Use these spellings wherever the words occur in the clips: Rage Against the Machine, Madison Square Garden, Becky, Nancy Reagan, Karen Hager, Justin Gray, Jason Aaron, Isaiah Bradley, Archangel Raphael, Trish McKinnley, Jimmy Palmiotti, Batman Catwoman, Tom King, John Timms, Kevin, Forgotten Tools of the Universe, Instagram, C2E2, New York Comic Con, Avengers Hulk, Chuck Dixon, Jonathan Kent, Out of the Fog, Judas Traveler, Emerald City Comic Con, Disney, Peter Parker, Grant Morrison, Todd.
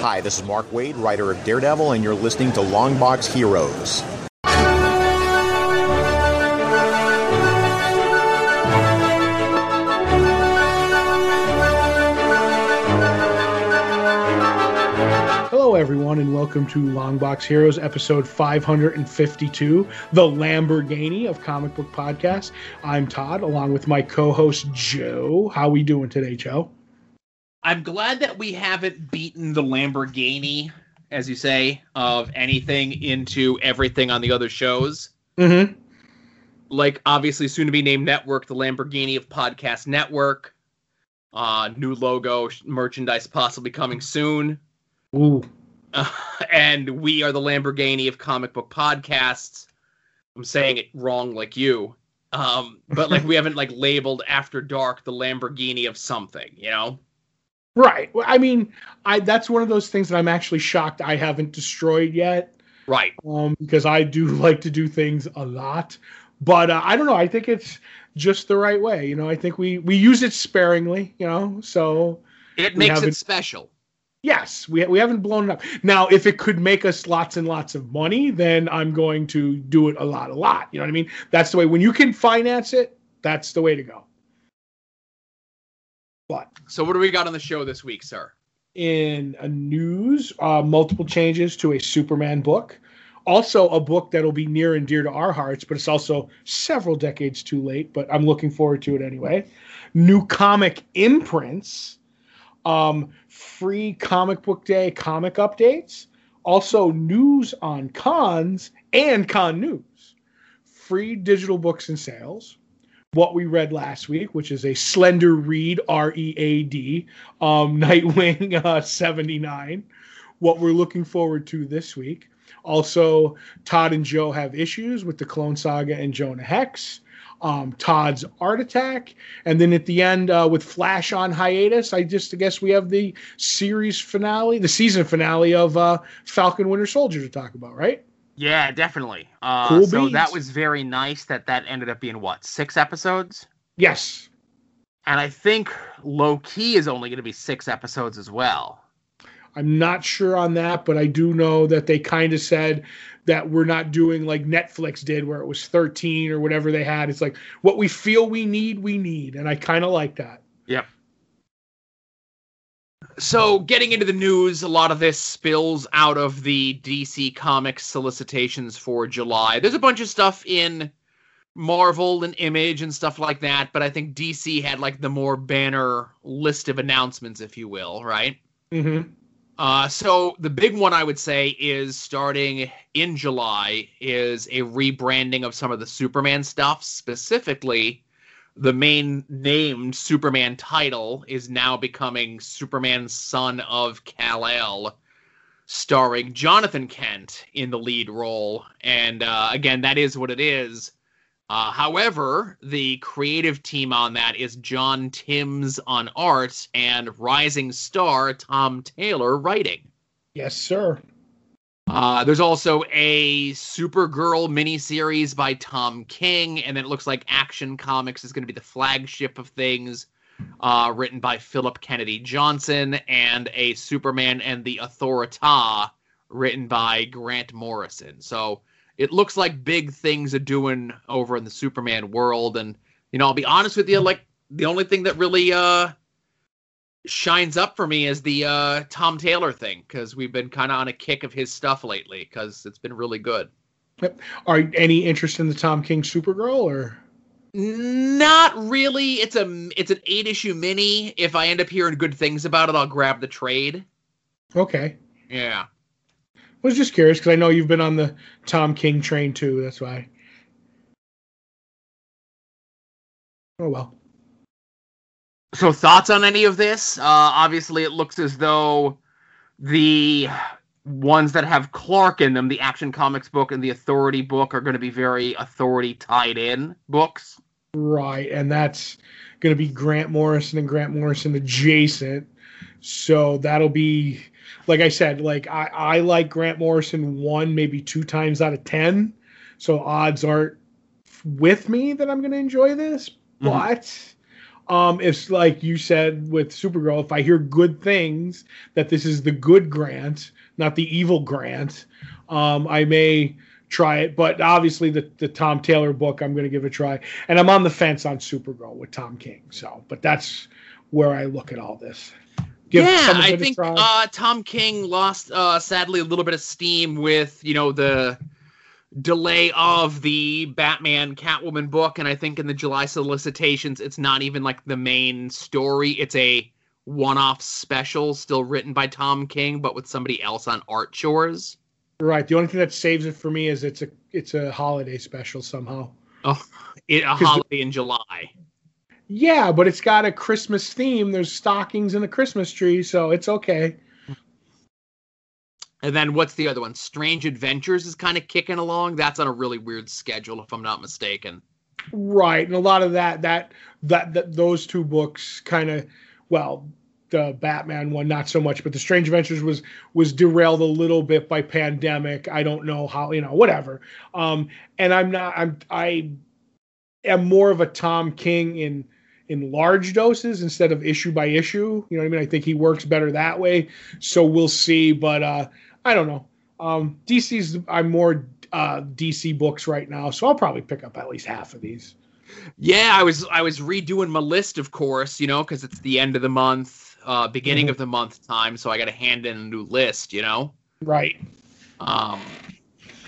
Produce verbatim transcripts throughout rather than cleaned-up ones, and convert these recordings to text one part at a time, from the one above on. Hi, this is Mark Waid, writer of Daredevil, and you're listening to Longbox Heroes. Hello, everyone, and welcome to Longbox Heroes, episode five fifty-two, the Lamborghini of comic book podcasts. I'm Todd, along with my co-host, Joe. How are we doing today, Joe? I'm glad that we haven't beaten the Lamborghini, as you say, of anything into everything on the other shows. Mm-hmm. Like, obviously, soon-to-be-named network, the Lamborghini of Podcast Network. Uh, new logo, merchandise possibly coming soon. Ooh. Uh, and we are the Lamborghini of comic book podcasts. I'm saying it wrong like you. Um, but, like, we haven't, like, labeled After Dark the Lamborghini of something, you know? Right. Well, I mean, I that's one of those things that I'm actually shocked I haven't destroyed yet. Right. Um, because I do like to do things a lot. But uh, I don't know. I think it's just the right way. You know, I think we, we use it sparingly, you know, so. It makes it special. Yes. We, we haven't blown it up. Now, if it could make us lots and lots of money, then I'm going to do it a lot, a lot. You know what I mean? That's the way. When you can finance it, that's the way to go. But, so what do we got on the show this week, sir? In a news, uh, multiple changes to a Superman book. Also a book that will be near and dear to our hearts, but it's also several decades too late, but I'm looking forward to it anyway. New comic imprints, um, free comic book day comic updates, also news on cons and con news, free digital books and sales. What we read last week, which is a Slender Reed, R E A D, um, Nightwing uh, seventy-nine. What we're looking forward to this week. Also, Todd and Joe have issues with the Clone Saga and Jonah Hex. Um, Todd's Art Attack. And then at the end, uh, with Flash on hiatus, I just I guess we have the series finale, the season finale of uh, Falcon Winter Soldier to talk about, right? Yeah, definitely. Uh, cool so beans. That was very nice that that ended up being, what, six episodes? Yes. And I think low-key is only going to be six episodes as well. I'm not sure on that, but I do know that they kind of said that we're not doing like Netflix did where it was thirteen or whatever they had. It's like, what we feel we need, we need. And I kind of like that. Yep. So getting into the news, a lot of this spills out of the D C Comics solicitations for July. There's a bunch of stuff in Marvel and Image and stuff like that, but I think D C had like the more banner list of announcements, if you will, right? Mm-hmm. Uh, so the big one I would say is starting in July is a rebranding of some of the Superman stuff, specifically the main named Superman title is now becoming Superman Son of Kal-El, starring Jonathan Kent in the lead role. And uh, again, that is what it is. Uh, however, the creative team on that is John Timms on art and rising star Tom Taylor writing. Yes, sir. Uh, there's also a Supergirl miniseries by Tom King, and then it looks like Action Comics is going to be the flagship of things, uh, written by Philip Kennedy Johnson, and a Superman and the Authorita written by Grant Morrison. So it looks like big things are doing over in the Superman world, and you know, I'll be honest with you, like the only thing that really uh, shines up for me is the uh, Tom Taylor thing, because we've been kind of on a kick of his stuff lately, because it's been really good. Yep. Are any interest in the Tom King Supergirl or? Not really. It's a it's an eight issue mini. If I end up hearing good things about it, I'll grab the trade. Okay. Yeah. I was just curious because I know you've been on the Tom King train too. That's why. Oh well. So thoughts on any of this? Uh, obviously, it looks as though the ones that have Clark in them, the Action Comics book and the Authority book, are going to be very Authority-tied-in books. Right, and that's going to be Grant Morrison and Grant Morrison adjacent. So that'll be, like I said, like I, I like Grant Morrison one, maybe two times out of ten. So odds aren't with me that I'm going to enjoy this, mm-hmm. but Um, if, like you said with Supergirl, if I hear good things, that this is the good Grant, not the evil Grant, um, I may try it. But obviously the, the Tom Taylor book, I'm going to give a try. And I'm on the fence on Supergirl with Tom King. So, but that's where I look at all this. Give yeah, I think uh, Tom King lost, uh, sadly, a little bit of steam with, you know, the delay of the Batman Catwoman book. And I think in the July solicitations, it's not even like the main story. It's a one-off special still written by Tom King, but with somebody else on art chores. Right. The only thing that saves it for me is it's a it's a holiday special somehow. Oh, it, a holiday in July. Yeah, but it's got a Christmas theme. There's stockings and a Christmas tree, so it's okay. And then what's the other one? Strange Adventures is kind of kicking along. That's on a really weird schedule, if I'm not mistaken. Right, and a lot of that, that, that, that those two books kind of, well, the Batman one not so much, but the Strange Adventures was was derailed a little bit by pandemic. I don't know how, you know, whatever. Um, and I'm not, I'm I am more of a Tom King in. in large doses instead of issue by issue. You know what I mean? I think he works better that way. So we'll see, but uh, I don't know. Um, D C's, I'm more uh, D C books right now. So I'll probably pick up at least half of these. Yeah. I was, I was redoing my list, of course, you know, cause it's the end of the month, uh, beginning mm-hmm. of the month time. So I got to hand in a new list, you know? Right. Um,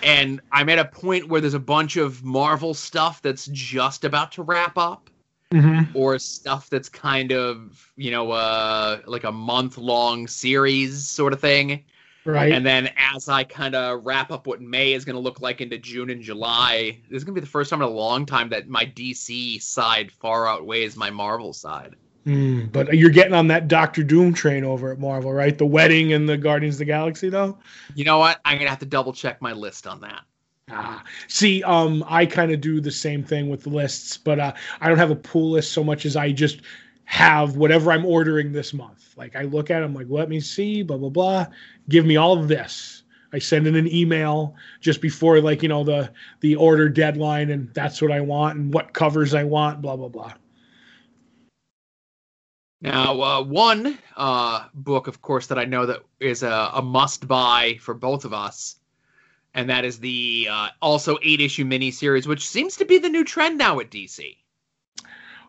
and I'm at a point where there's a bunch of Marvel stuff that's just about to wrap up. Mm-hmm. Or stuff that's kind of, you know, uh, like a month-long series sort of thing. Right. And then as I kind of wrap up what May is going to look like into June and July, this is going to be the first time in a long time that my D C side far outweighs my Marvel side. Mm, but you're getting on that Doctor Doom train over at Marvel, right? The wedding and the Guardians of the Galaxy, though? You know what? I'm going to have to double-check my list on that. Ah, see, um, I kind of do the same thing with lists, but uh, I don't have a pool list so much as I just have whatever I'm ordering this month. Like I look at it, I'm like, let me see, blah, blah, blah. Give me all of this. I send in an email just before, like, you know, the, the order deadline, and that's what I want and what covers I want, blah, blah, blah. Now, uh, one uh, book, of course, that I know that is a, a must buy for both of us. And that is the uh, also eight-issue miniseries, which seems to be the new trend now at D C.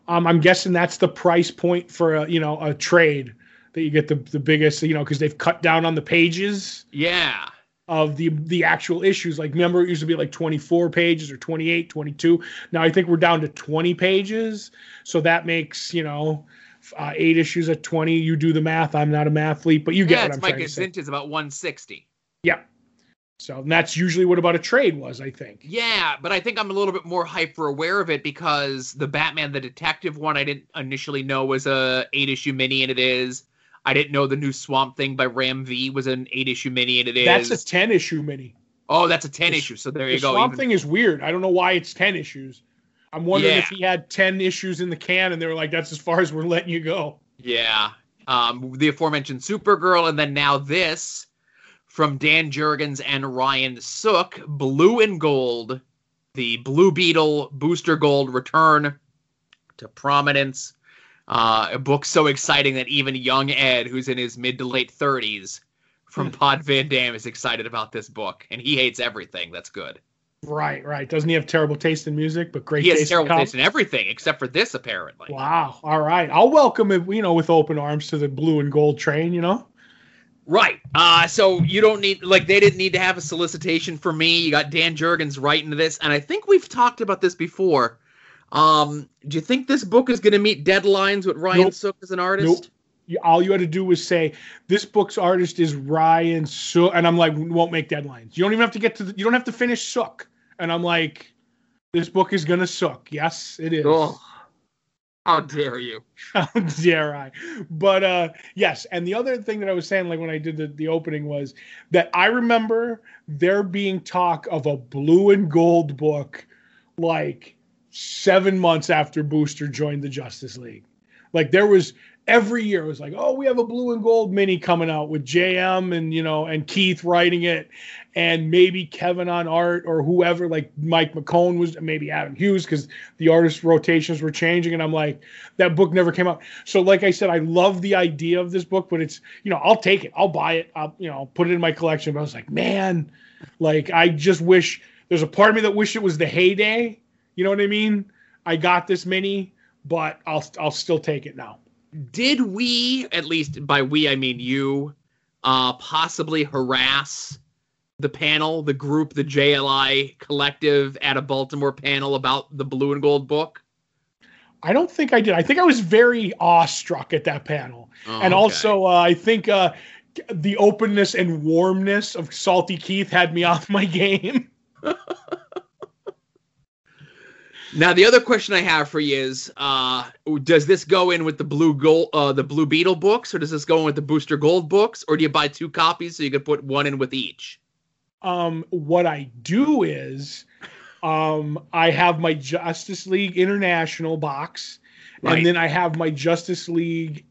Um, I'm guessing that's the price point for a, you know, a trade that you get the, the biggest, you know, because they've cut down on the pages. Yeah. Of the the actual issues. Like, remember, it used to be like twenty-four pages or twenty-eight, twenty-two. Now I think we're down to twenty pages. So that makes, you know, uh, eight issues at twenty. You do the math. I'm not a mathlete, but you get yeah, what I'm trying to say. Yeah, it's like a about one sixty. Yeah. So and that's usually what about a trade was, I think. Yeah, but I think I'm a little bit more hyper aware of it because the Batman the Detective one I didn't initially know was a eight-issue mini, and it is. I didn't know the new Swamp Thing by Ram V was an eight-issue mini, and it is. That's a ten-issue mini. Oh, that's a ten-issue, so there you go. The Swamp Thing is weird. I don't know why it's ten issues. I'm wondering if he had ten issues in the can, and they were like, that's as far as we're letting you go. Yeah. Um, the aforementioned Supergirl, and then now this. From Dan Jurgens and Ryan Sook, Blue and Gold, the Blue Beetle Booster Gold return to prominence. Uh, a book so exciting that even young Ed, who's in his mid to late thirties, from Pod Van Dam, is excited about this book. And he hates everything. That's good. Right, right. Doesn't he have terrible taste in music, but great taste in He has terrible comics? taste in everything, except for this, apparently. Wow. All right. I'll welcome him, you know, with open arms to the Blue and Gold train, you know? Right. Uh, so you don't need, like, they didn't need to have a solicitation for me. You got Dan Jurgens writing this. And I think we've talked about this before. Um, do you think this book is going to meet deadlines with Ryan nope. Sook as an artist? Nope. All you had to do was say, this book's artist is Ryan Sook. And I'm like, we won't make deadlines. You don't even have to get to, the, you don't have to finish Sook. And I'm like, this book is going to Sook. Yes, it is. Oh. How dare you? How dare I? But, uh, yes, and the other thing that I was saying, like, when I did the, the opening was that I remember there being talk of a Blue and Gold book, like, seven months after Booster joined the Justice League. Like, there was every year it was like, oh, we have a blue and gold mini coming out with J M and, you know, and Keith writing it, and maybe Kevin on art or whoever, like Mike McCone was, maybe Adam Hughes, because the artist rotations were changing. And I'm like, that book never came out. So like I said, I love the idea of this book, but it's, you know, I'll take it. I'll buy it. I'll, you know, put it in my collection. But I was like, man, like, I just wish, there's a part of me that wish it was the heyday. You know what I mean? I got this mini, but I'll I'll still take it now. Did we, at least by we I mean you, uh, possibly harass the panel, the group, the J L I collective at a Baltimore panel about the blue and gold book? I don't think I did. I think I was very awestruck at that panel. Oh, and okay. also, uh, I think uh, the openness and warmness of Salty Keith had me off my game. Now, the other question I have for you is, uh, does this go in with the Blue Gold, uh, the Blue Beetle books, or does this go in with the Booster Gold books, or do you buy two copies so you could put one in with each? Um, what I do is um, I have my Justice League International box, right, and then I have my Justice League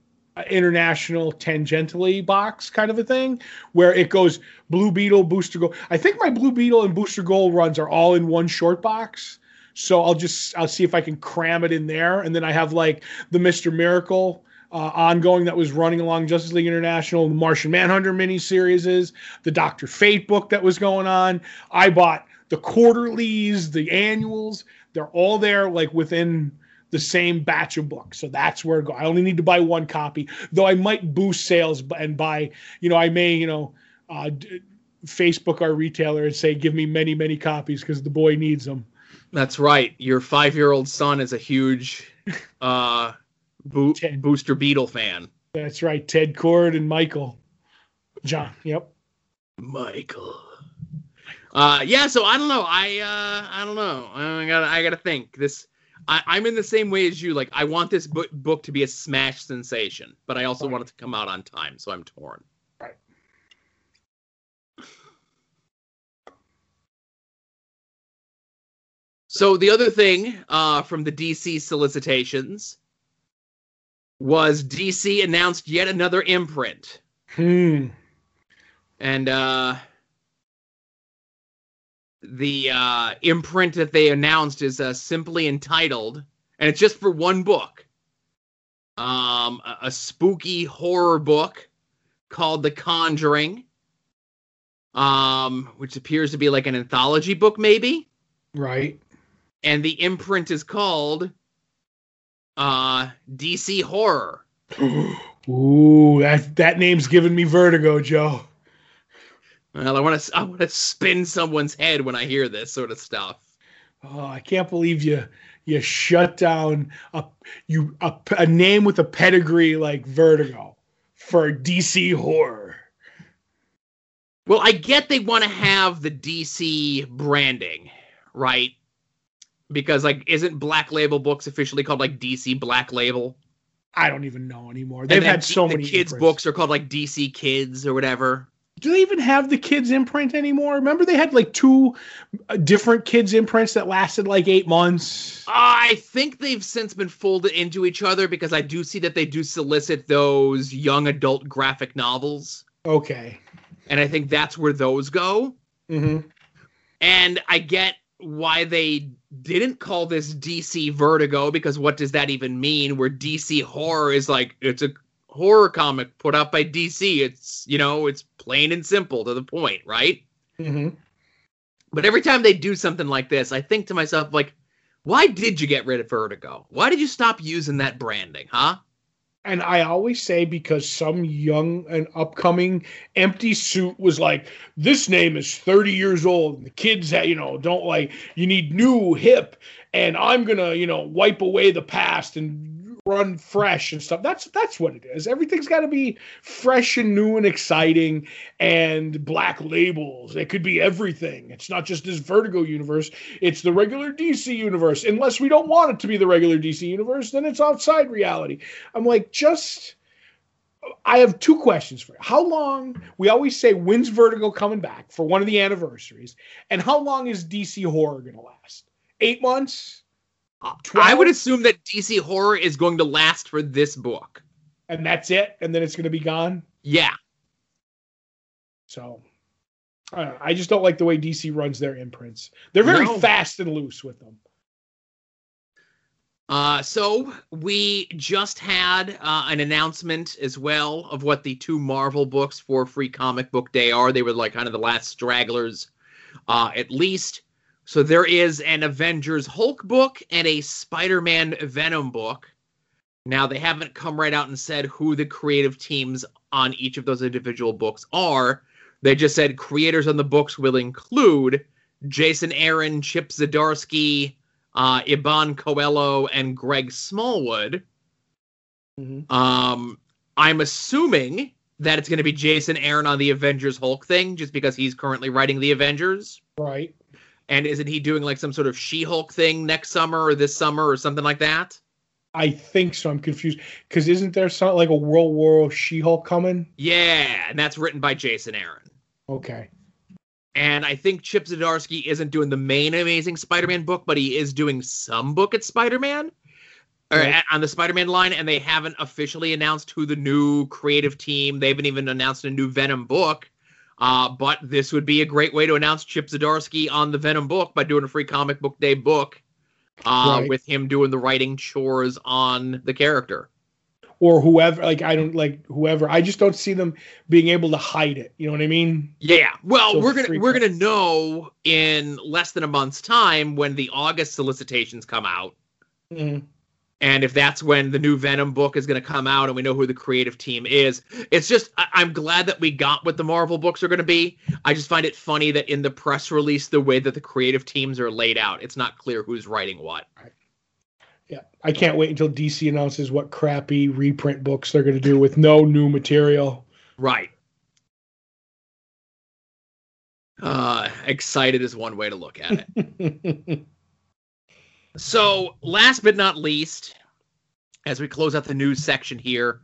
International tangentially box kind of a thing where it goes Blue Beetle, Booster Gold. I think my Blue Beetle and Booster Gold runs are all in one short box. So I'll just, I'll see if I can cram it in there. And then I have like the Mister Miracle uh, ongoing that was running along Justice League International, the Martian Manhunter miniseries, the Doctor Fate book that was going on. I bought the quarterlies, the annuals. They're all there like within the same batch of books. So that's where it goes. I only need to buy one copy, though I might boost sales and buy, you know, I may, you know, uh, Facebook our retailer and say, give me many, many copies because the boy needs them. That's right. Your five-year-old son is a huge uh, bo- Booster Beetle fan. That's right. Ted Cord and Michael. John. Yep. Michael. Uh, yeah. So I don't know. I uh, I don't know. I gotta I gotta think. This. I, I'm in the same way as you. Like I want this bu- book to be a smash sensation, but I also right. want it to come out on time. So I'm torn. Right. So the other thing uh, from the D C solicitations was D C announced yet another imprint. Hmm. And uh, the uh, imprint that they announced is uh, simply entitled, and it's just for one book, um, a, a spooky horror book called The Conjuring, um, which appears to be like an anthology book maybe. Right. And the imprint is called uh, D C Horror. Ooh, that that name's giving me vertigo, Joe. Well, I want to I want to spin someone's head when I hear this sort of stuff. Oh, I can't believe you you shut down a you a, a name with a pedigree like Vertigo for D C Horror. Well, I get they want to have the D C branding, right? Because, like, isn't Black Label Books officially called, like, D C Black Label? I don't even know anymore. They've had so many. The kids' imprints. Books are called, like, D C Kids or whatever. Do they even have the kids' imprint anymore? Remember they had, like, two different kids' imprints that lasted, like, eight months? Uh, I think they've since been folded into each other because I do see that they do solicit those young adult graphic novels. Okay. And I think that's where those go. Mm-hmm. And I get why they didn't call this D C Vertigo, because what does that even mean? Where D C Horror is like, it's a horror comic put out by D C. It's, you know, it's plain and simple to the point, right? Mm-hmm. But every time they do something like this, I think to myself, like, why did you get rid of Vertigo? Why did you stop using that branding, huh? And I always say because some young and upcoming empty suit was like, this name is thirty years old. And the kids, that, you know, don't like, you need new, hip, and I'm going to, you know, wipe away the past and run fresh and stuff. That's that's what it is. Everything's got to be fresh and new and exciting and black labels. It could be everything. It's not just this Vertigo universe. It's the regular D C universe. Unless we don't want it to be the regular D C universe, then it's outside reality. I'm like, just, I have two questions for you. How long, we always say, when's Vertigo coming back for one of the anniversaries? And how long is D C Horror going to last? Eight months? twelve? I would assume that D C Horror is going to last for this book. and that's it, and then it's going to be gone. Yeah. So, I don't know. I just don't like the way D C runs their imprints. They're very no. fast and loose with them. Uh, so we just had uh, an announcement as well of what the two Marvel books for Free Comic Book Day are. They were like kind of the last stragglers, uh, at least. So there is an Avengers Hulk book and a Spider-Man Venom book. Now, they haven't come right out and said who the creative teams on each of those individual books are. They just said creators on the books will include Jason Aaron, Chip Zdarsky, Uh, Iban Coelho, and Greg Smallwood. Mm-hmm. Um, I'm assuming that it's going to be Jason Aaron on the Avengers Hulk thing, just because he's currently writing the Avengers. Right. And isn't he doing like some sort of She-Hulk thing next summer or this summer or something like that? I think so. I'm confused. Because isn't there something like a World War She-Hulk coming? Yeah, and that's written by Jason Aaron. Okay. And I think Chip Zdarsky isn't doing the main Amazing Spider-Man book, but he is doing some book at Spider-Man, or right. at, on the Spider-Man line, and they haven't officially announced who the new creative team, they haven't even announced a new Venom book, uh, but this would be a great way to announce Chip Zdarsky on the Venom book by doing a Free Comic Book Day book uh, right. with him doing the writing chores on the character. Or whoever, like, I don't, like, whoever. I just don't see them being able to hide it. You know what I mean? Yeah. Well, so we're going we're gonna to know in less than a month's time when the August solicitations come out. Mm-hmm. And if that's when the new Venom book is going to come out and we know who the creative team is. It's just, I- I'm glad that we got what the Marvel books are going to be. I just find it funny that in the press release, the way that the creative teams are laid out, it's not clear who's writing what. Right. Yeah, I can't wait until D C announces what crappy reprint books they're going to do with no new material. Right. Uh, excited is one way to look at it. So, last but not least, as we close out the news section here,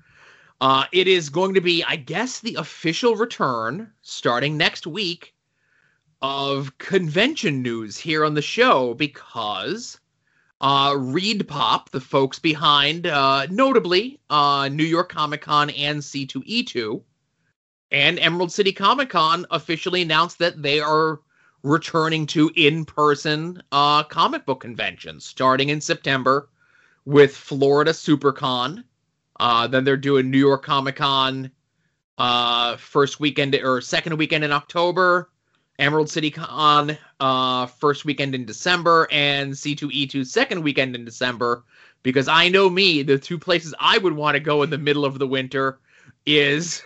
uh, it is going to be, I guess, the official return starting next week of convention news here on the show, because... Uh, Reed Pop, the folks behind, uh, notably, uh, New York Comic Con and C two E two, and Emerald City Comic Con officially announced that they are returning to in-person uh, comic book conventions starting in September with Florida SuperCon. Uh, then they're doing New York Comic Con uh, first weekend or second weekend in October. Emerald City Con, uh, first weekend in December, and C two E two second weekend in December, because I know me, the two places I would want to go in the middle of the winter is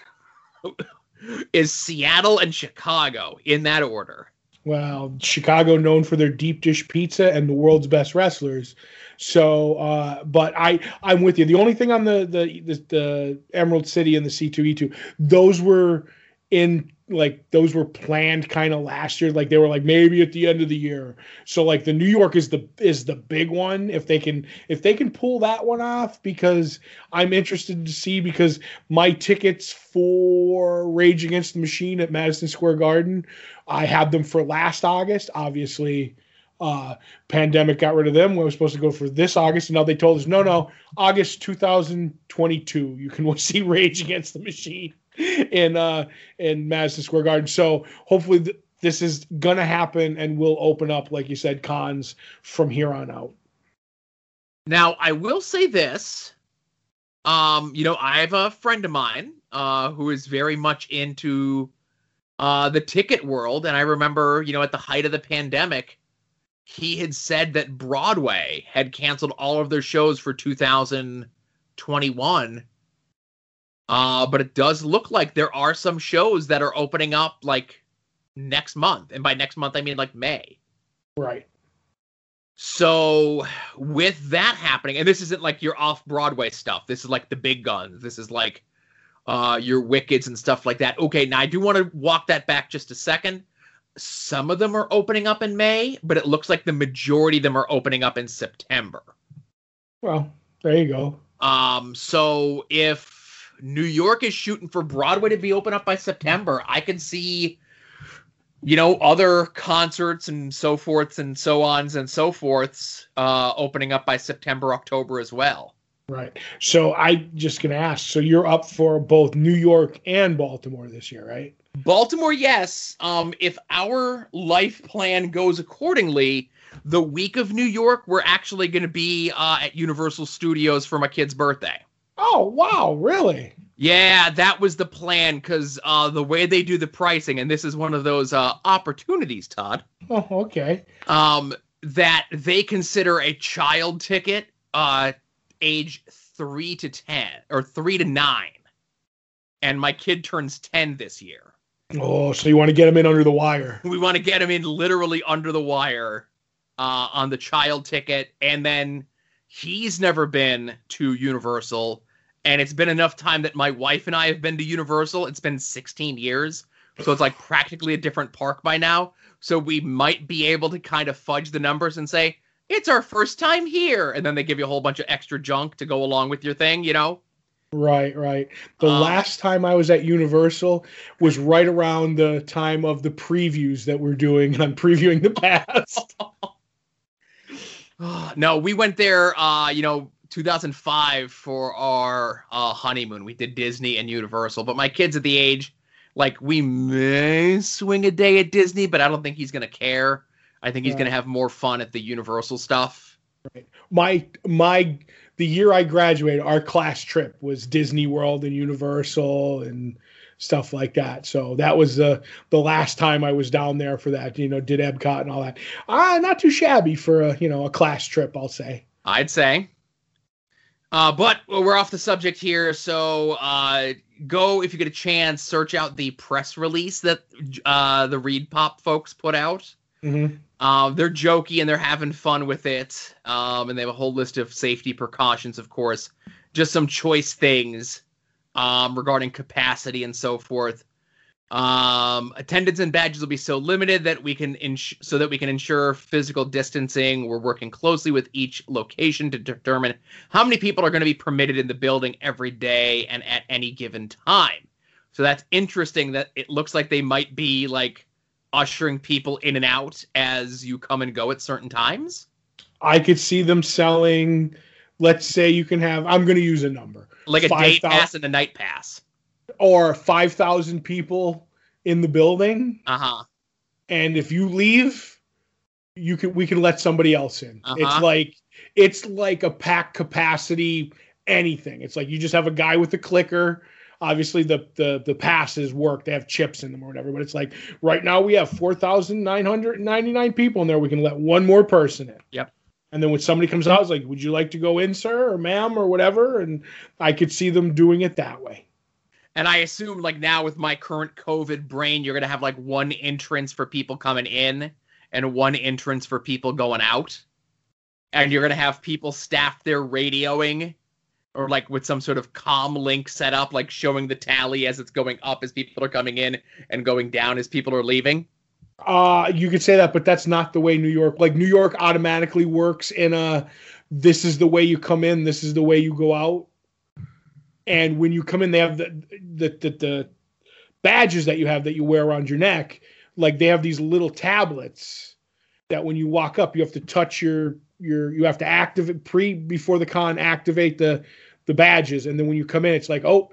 is Seattle and Chicago, in that order. Well, Chicago known for their deep dish pizza and the world's best wrestlers. So, uh, but I, I'm with you. The only thing on the the, the, the Emerald City and the C two E two, those were in... like those were planned kind of last year. Like they were like maybe at the end of the year. So like the New York is the, is the big one. If they can, if they can pull that one off, because I'm interested to see, because my tickets for Rage Against the Machine at Madison Square Garden, I had them for last August. Obviously, uh, pandemic got rid of them. We were supposed to go for this August. And now they told us, no, no, August, two thousand twenty-two, you can see Rage Against the Machine in uh in Madison Square Garden. So hopefully th- this is gonna happen and will open up, like you said, cons from here on out. Now I will say this, um you know, I have a friend of mine uh who is very much into uh the ticket world, and I remember, you know, at the height of the pandemic, he had said that Broadway had canceled all of their shows for two thousand twenty-one. Uh, but it does look like there are some shows that are opening up like next month. And by next month, I mean like May. Right. So with that happening, and this isn't like your off-Broadway stuff. This is like the big guns. This is like uh, your Wickeds and stuff like that. Okay, now I do want to walk that back just a second. Some of them are opening up in May, but it looks like the majority of them are opening up in September. Well, there you go. Um. So if... New York is shooting for Broadway to be open up by September, I can see, you know, other concerts and so forths and so ons and so forths uh, opening up by September, October as well. Right. So I just going to ask, so you're up for both New York and Baltimore this year, right? Baltimore, yes. Um, if our life plan goes accordingly, the week of New York, we're actually going to be uh, at Universal Studios for my kid's birthday. Oh, wow. Really? Yeah, that was the plan because uh, the way they do the pricing, and this is one of those uh, opportunities, Todd. Oh, okay. Um, that they consider a child ticket uh, age three to ten or three to nine. And my kid turns ten this year. Oh, so you want to get him in under the wire. We want to get him in literally under the wire uh, on the child ticket. And then he's never been to Universal. And it's been enough time that my wife and I have been to Universal. It's been sixteen years. So it's like practically a different park by now. So we might be able to kind of fudge the numbers and say, it's our first time here. And then they give you a whole bunch of extra junk to go along with your thing, you know? Right, right. The um, last time I was at Universal was right around the time of the previews that we're doing on Previewing the Past. No, we went there, uh, you know, two thousand five for our uh, honeymoon. We did Disney and Universal, but my kid's at the age, like, we may swing a day at Disney, but I don't think he's going to care. I think he's right. going to have more fun at the Universal stuff. Right. My, my... The year I graduated, our class trip was Disney World and Universal and stuff like that. So that was the the last time I was down there for that, you know, did Epcot and all that. Ah, not too shabby for a, you know, a class trip, I'll say. I'd say. Uh, but we're off the subject here. So uh, go, if you get a chance, search out the press release that uh, the Reed Pop folks put out. Mm-hmm. Uh, they're jokey and they're having fun with it. Um, and they have a whole list of safety precautions, of course, just some choice things um, regarding capacity and so forth. Um, attendance and badges will be so limited that we can ins- so that we can ensure physical distancing. We're working closely with each location to determine how many people are going to be permitted in the building every day and at any given time. So that's interesting that it looks like they might be like ushering people in and out as you come and go at certain times. I could see them selling, let's say you can have, I'm going to use a number. Like a day pass and a night pass. Or five thousand people in the building. Uh-huh. And if you leave, you can, we can let somebody else in. Uh-huh. It's like, it's like a pack capacity, anything. It's like, you just have a guy with a clicker. Obviously, the, the the passes work. They have chips in them or whatever. But it's like, right now we have four thousand nine hundred ninety-nine people in there. We can let one more person in. Yep. And then when somebody comes out, it's like, would you like to go in, sir, or ma'am, or whatever? And I could see them doing it that way. And I assume, like, now with my current COVID brain, you're going to have, like, one entrance for people coming in and one entrance for people going out. And you're going to have people staff there radioing. Or like with some sort of comm link set up, like showing the tally as it's going up as people are coming in and going down as people are leaving. Uh, you could say that, but that's not the way New York, like New York automatically works in a, this is the way you come in, this is the way you go out. And when you come in, they have the, the, the, the badges that you have that you wear around your neck. Like they have these little tablets that when you walk up, you have to touch your, You're, you have to activate pre before the con activate the, the badges. And then when you come in, it's like, oh,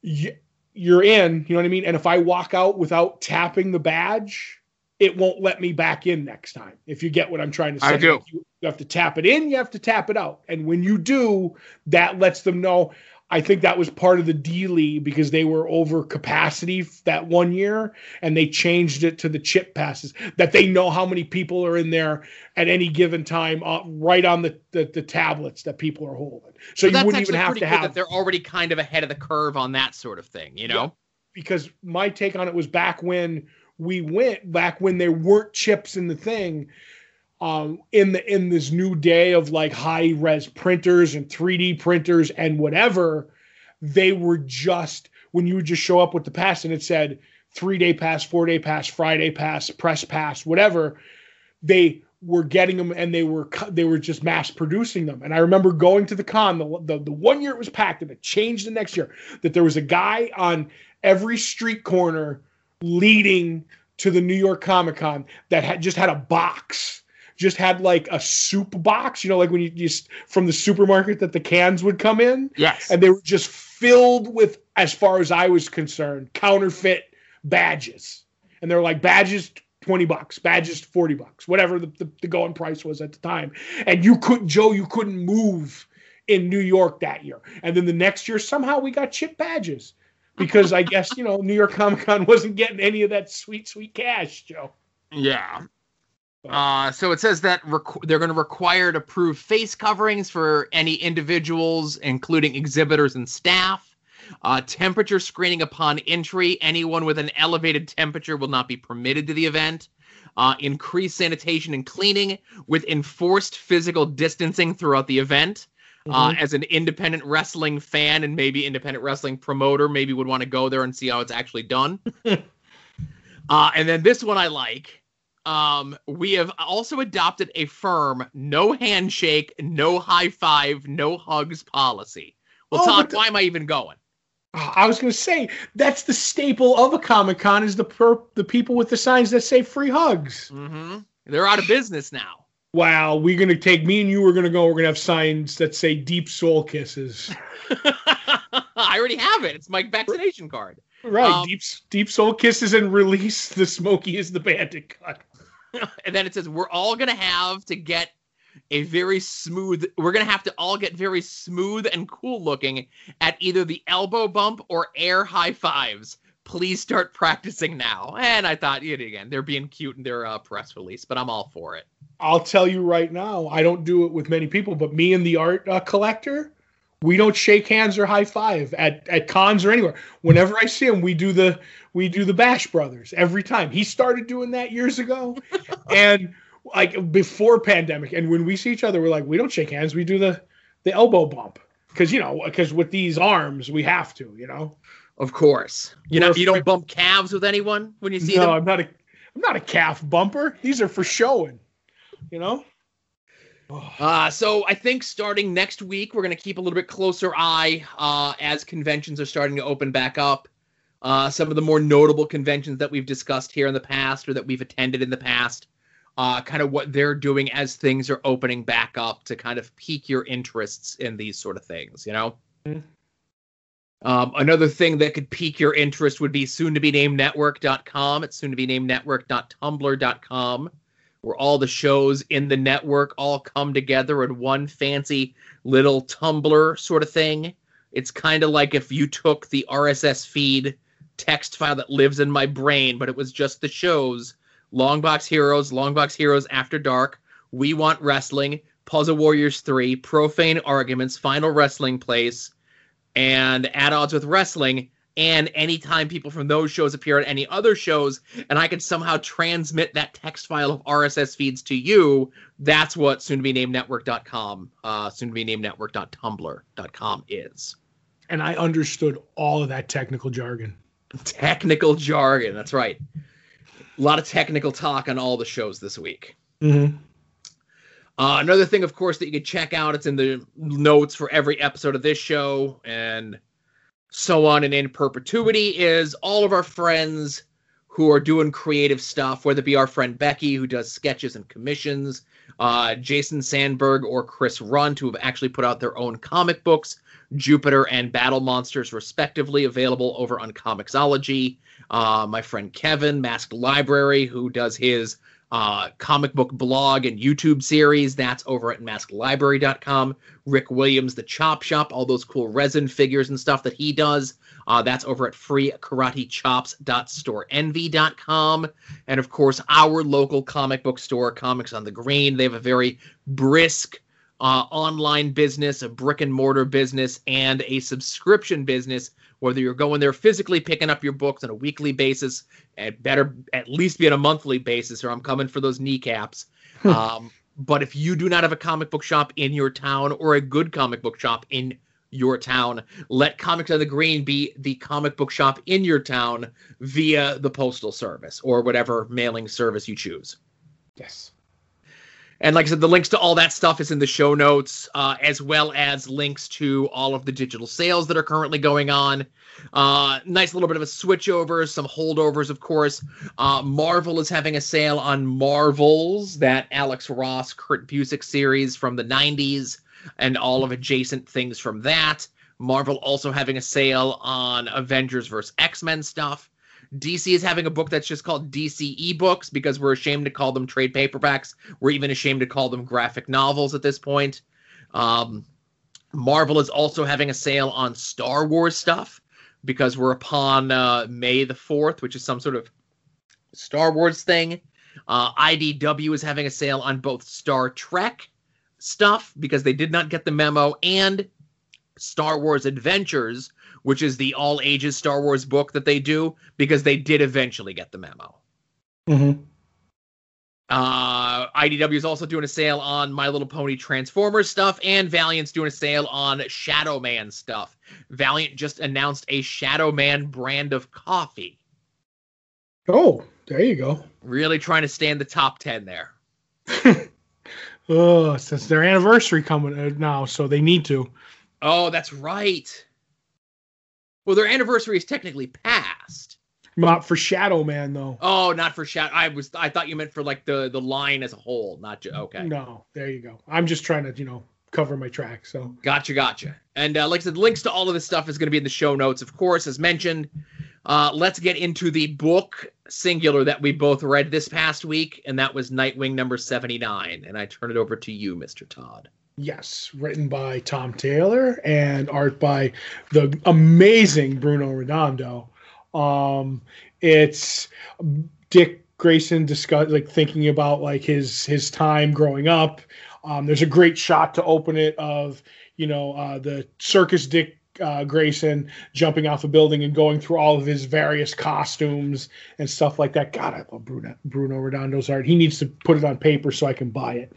you, you're in, you know what I mean? And if I walk out without tapping the badge, it won't let me back in next time. If you get what I'm trying to say, I do. You, you have to tap it in, you have to tap it out. And when you do, that lets them know. I think that was part of the dealie because they were over capacity that one year and they changed it to the chip passes that they know how many people are in there at any given time, uh, right on the, the, the tablets that people are holding. So, so you wouldn't even have to have, that they're already kind of ahead of the curve on that sort of thing, you know, yeah, because my take on it was back when we went back when there weren't chips in the thing. Um, in the in this new day of like high-res printers and three D printers and whatever, they were just, when you would just show up with the pass and it said three-day pass, four-day pass, Friday pass, press pass, whatever, they were getting them and they were they were just mass producing them. And I remember going to the con, the, the, the one year it was packed and it changed the next year, that there was a guy on every street corner leading to the New York Comic Con that had just had a box just had like a soup box, you know, like when you just from the supermarket that the cans would come in. Yes. And they were just filled with, as far as I was concerned, counterfeit badges. And they're like badges twenty bucks, badges forty bucks, whatever the, the, the going price was at the time. And you couldn't, Joe, you couldn't move in New York that year. And then the next year, somehow we got chip badges. Because I guess, you know, New York Comic Con wasn't getting any of that sweet, sweet cash, Joe. Yeah. Uh, so it says that requ- they're going to require to prove face coverings for any individuals, including exhibitors and staff. Uh, temperature screening upon entry. Anyone with an elevated temperature will not be permitted to the event. Uh, increased sanitation and cleaning with enforced physical distancing throughout the event. Uh, mm-hmm. As an independent wrestling fan and maybe independent wrestling promoter, maybe would want to go there and see how it's actually done. uh, and then this one I like. Um, we have also adopted a firm no handshake, no high five, no hugs policy. Well, oh, Todd, the- why am I even going? I was going to say, that's the staple of a Comic-Con is the per- the people with the signs that say free hugs. Mm-hmm. They're out of business now. Wow, we're going to take, me and you are going to go, we're going to have signs that say deep soul kisses. I already have it. It's my vaccination card. Right, um, deep deep soul kisses and release the Smokey is the Bandit card. And then it says we're all going to have to get a very smooth, we're going to have to all get very smooth and cool looking at either the elbow bump or air high fives. Please start practicing now. And I thought, yet again, they're being cute in their uh, press release, but I'm all for it. I'll tell you right now, I don't do it with many people, but me and the art uh, collector, we don't shake hands or high five at, at cons or anywhere. Whenever I see him, we do the we do the Bash Brothers every time. He started doing that years ago, and like before pandemic. And when we see each other, we're like, we don't shake hands. We do the the elbow bump because you know because with these arms, we have to, you know. Of course, you know you don't bump calves with anyone when you see no, them. No, I'm not a I'm not a calf bumper. These are for showing. You know? Oh. Uh, so I think starting next week, we're going to keep a little bit closer eye uh, as conventions are starting to open back up. Uh, some of the more notable conventions that we've discussed here in the past or that we've attended in the past, uh, kind of what they're doing as things are opening back up to kind of pique your interests in these sort of things, you know? Mm-hmm. Um, another thing that could pique your interest would be soon to be named network dot com. It's soon to be named network dot tumblr dot com. Where all the shows in the network all come together in one fancy little Tumblr sort of thing. It's kind of like if you took the R S S feed text file that lives in my brain, but it was just the shows. Longbox Heroes, Longbox Heroes After Dark, We Want Wrestling, Puzzle Warriors three, Profane Arguments, Final Wrestling Place, and At Odds with Wrestling. And anytime people from those shows appear at any other shows, and I could somehow transmit that text file of R S S feeds to you, that's what soon to be named network dot com, uh, soon to be named network dot tumblr dot com is. And I understood all of that technical jargon. Technical jargon, that's right. A lot of technical talk on all the shows this week. Mm-hmm. Uh, another thing, of course, that you could check out, it's in the notes for every episode of this show, and so on and in perpetuity, is all of our friends who are doing creative stuff, whether it be our friend Becky, who does sketches and commissions, uh, Jason Sandberg or Chris Runt, who have actually put out their own comic books, Jupiter and Battle Monsters, respectively, available over on Comixology. Uh, my friend Kevin, Masked Library, who does his uh, comic book blog and YouTube series. That's over at masked library dot com. Rick Williams, The Chop Shop, all those cool resin figures and stuff that he does. Uh, that's over at free karate chops dot store envy dot com. And, of course, our local comic book store, Comics on the Green. They have a very brisk uh, online business, a brick-and-mortar business, and a subscription business. Whether you're going there physically, picking up your books on a weekly basis, it better at least be on a monthly basis, or I'm coming for those kneecaps. um But if you do not have a comic book shop in your town or a good comic book shop in your town, let Comics on the Green be the comic book shop in your town via the postal service or whatever mailing service you choose. Yes. And like I said, the links to all that stuff is in the show notes, uh, as well as links to all of the digital sales that are currently going on. Uh, nice little bit of a switch over, some holdovers, of course. Uh, Marvel is having a sale on Marvels, that Alex Ross, Kurt Busiek series from the nineties, and all of adjacent things from that. Marvel also having a sale on Avengers versus X-Men stuff. D C is having a book that's just called D C eBooks because we're ashamed to call them trade paperbacks. We're even ashamed to call them graphic novels at this point. Um, Marvel is also having a sale on Star Wars stuff because we're upon uh, May the fourth, which is some sort of Star Wars thing. Uh, I D W is having a sale on both Star Trek stuff because they did not get the memo, and Star Wars Adventures, which is the all-ages Star Wars book that they do, because they did eventually get the memo. Mm-hmm. Uh, I D W is also doing a sale on My Little Pony Transformers stuff, and Valiant's doing a sale on Shadow Man stuff. Valiant just announced a Shadow Man brand of coffee. Oh, there you go. Really trying to stay in the top ten there. Oh, since their anniversary coming now, so they need to. Oh, that's right. Well, their anniversary is technically past. Not for Shadow Man, though. Oh, not for Shadow. I was. I thought you meant for like the, the line as a whole, not just okay. No, there you go. I'm just trying to, you know, cover my track. So gotcha, gotcha. And uh, like I said, links to all of this stuff is going to be in the show notes, of course, as mentioned. Uh, let's get into the book singular that we both read this past week, and that was Nightwing number seventy-nine. And I turn it over to you, Mister Todd. Yes, written by Tom Taylor and art by the amazing Bruno Redondo. Um, it's Dick Grayson discuss like thinking about like his his time growing up. Um, there's a great shot to open it of you know uh, the circus Dick uh, Grayson jumping off a building and going through all of his various costumes and stuff like that. God, I love Bruno Bruno Redondo's art. He needs to put it on paper so I can buy it.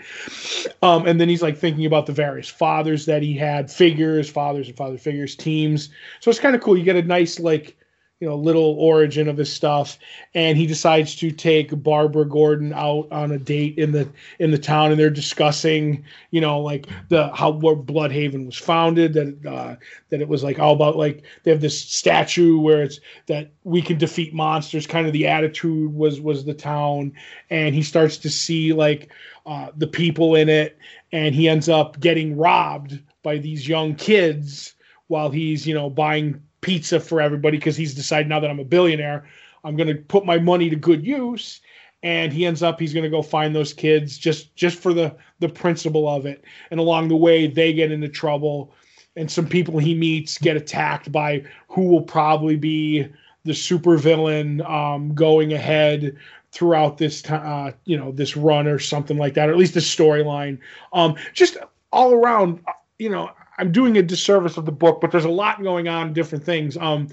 Um, and then he's like thinking about the various fathers that he had, figures, fathers and father figures, teams. So it's kind of cool. You get a nice, like, you know, little origin of his stuff. And he decides to take Barbara Gordon out on a date in the, in the town. And they're discussing, you know, like the, how, what Bloodhaven was founded, that, uh, that it was like all about, like, they have this statue where it's that we can defeat monsters. Kind of the attitude was, was the town. And he starts to see like uh, the people in it. And he ends up getting robbed by these young kids while he's, you know, buying pizza for everybody because he's decided now that I'm a billionaire, I'm going to put my money to good use. And he ends up, he's going to go find those kids just, just for the, the principle of it. And along the way, they get into trouble, and some people he meets get attacked by who will probably be the supervillain um, going ahead throughout this, uh, you know, this run or something like that, or at least the storyline. Um, just all around, you know, I'm doing a disservice of the book, but there's a lot going on, different things. Um,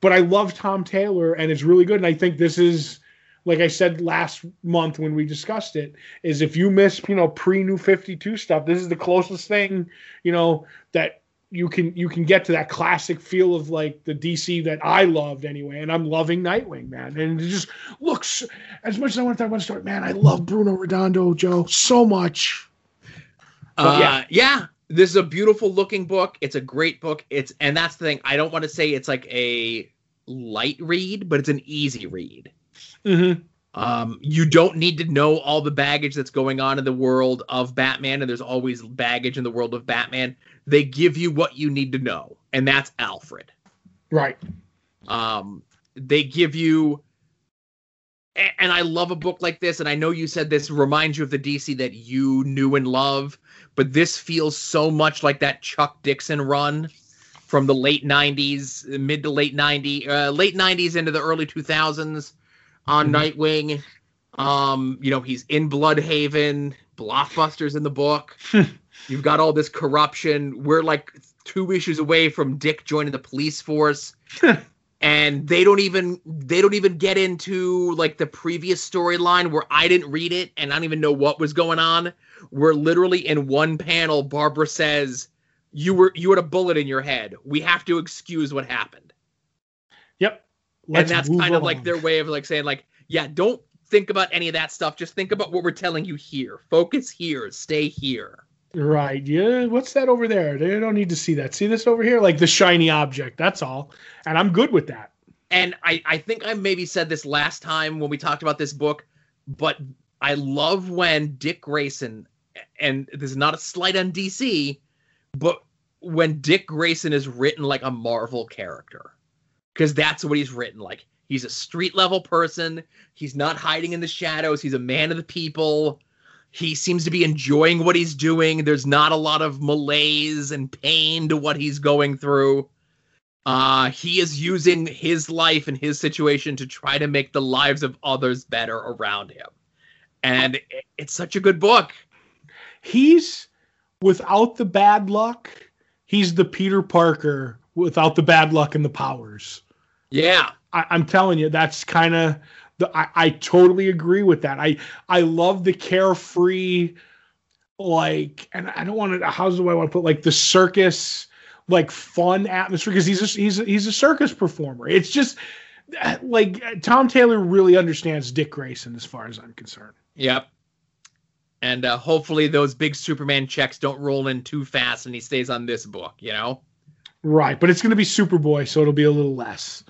but I love Tom Taylor, and it's really good. And I think this is, like I said last month when we discussed it, is if you miss, you know, pre-New fifty-two stuff, this is the closest thing, you know, that you can you can get to that classic feel of, like, the D C that I loved anyway. And I'm loving Nightwing, man. And it just looks, as much as I want to talk about the story, man, I love Bruno Redondo, Joe, so much. But, yeah. Uh, yeah. This is a beautiful looking book. It's a great book. It's, and that's the thing. I don't want to say it's like a light read, but it's an easy read. Mm-hmm. Um, you don't need to know all the baggage that's going on in the world of Batman. And there's always baggage in the world of Batman. They give you what you need to know. And that's Alfred. Right. Um, they give you, and I love a book like this. And I know you said this reminds you of the D C that you knew and loved. But this feels so much like that Chuck Dixon run from the late nineties, mid to late nineties, uh, late nineties into the early two thousands on Nightwing. Um, you know, he's in Bloodhaven. Blockbuster's in the book. You've got all this corruption. We're like two issues away from Dick joining the police force. And they don't even they don't even get into like the previous storyline where I didn't read it and I don't even know what was going on. We're literally in one panel. Barbara says, "You were you had a bullet in your head. We have to excuse what happened." Yep, Let's and that's kind on. of like their way of like saying like, "Yeah, don't think about any of that stuff. Just think about what we're telling you here. Focus here. Stay here. Right. Yeah. What's that over there? They don't need to see that. See this over here? Like the shiny object. That's all. And I'm good with that. And I, I think I maybe said this last time when we talked about this book, but I love when Dick Grayson, and this is not a slight on D C, but when Dick Grayson is written like a Marvel character, because that's what he's written like. He's a street level person. He's not hiding in the shadows. He's a man of the people. He seems to be enjoying what he's doing. There's not a lot of malaise and pain to what he's going through. Uh, he is using his life and his situation to try to make the lives of others better around him. And it's such a good book. He's, without the bad luck, he's the Peter Parker without the bad luck and the powers. Yeah. I, I'm telling you, that's kind of the, I, I totally agree with that. I, I love the carefree, like, and I don't want to, how do I want to put, like, the circus, like, fun atmosphere, because he's a, he's a, he's a circus performer. It's just like Tom Taylor really understands Dick Grayson as far as I'm concerned. Yep. And uh, hopefully those big Superman checks don't roll in too fast and he stays on this book, you know? Right. But it's going to be Superboy, so it'll be a little less.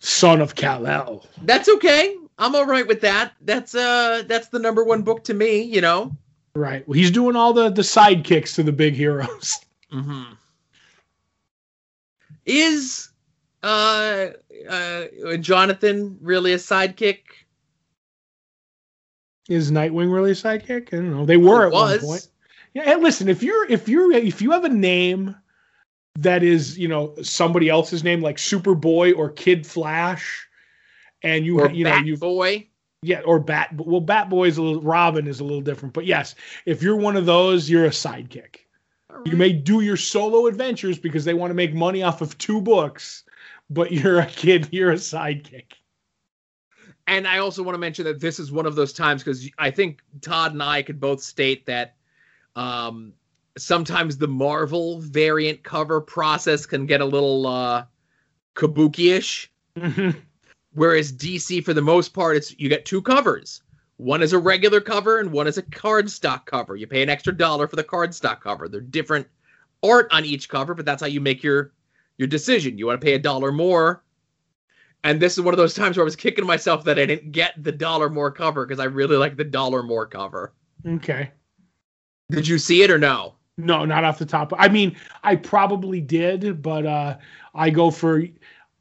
Son of Kal-El. That's okay. I'm all right with that. That's uh, that's the number one book to me, you know? Right. Well, he's doing all the, the sidekicks to the big heroes. Mm-hmm. Is uh, uh, Jonathan really a sidekick? Is Nightwing really a sidekick? I don't know. They were at one point. Yeah. And listen, if you're if you're if you have a name that is, you know, somebody else's name, like Superboy or Kid Flash, and you or you know you Batboy, yeah, or Bat. Well, Batboy is a little. Robin is a little different, but yes, if you're one of those, you're a sidekick. Right. You may do your solo adventures because they want to make money off of two books, but you're a kid. You're a sidekick. And I also want to mention that this is one of those times, because I think Todd and I could both state that um, sometimes the Marvel variant cover process can get a little uh, kabuki-ish. Mm-hmm. Whereas D C, for the most part, it's you get two covers. One is a regular cover and one is a cardstock cover. You pay an extra dollar for the cardstock cover. They're different art on each cover, but that's how you make your, your decision. You want to pay a dollar more. And this is one of those times where I was kicking myself that I didn't get the dollar more cover, because I really like the dollar more cover. Okay. Did you see it or no? No, not off the top. I mean, I probably did, but uh, I go for,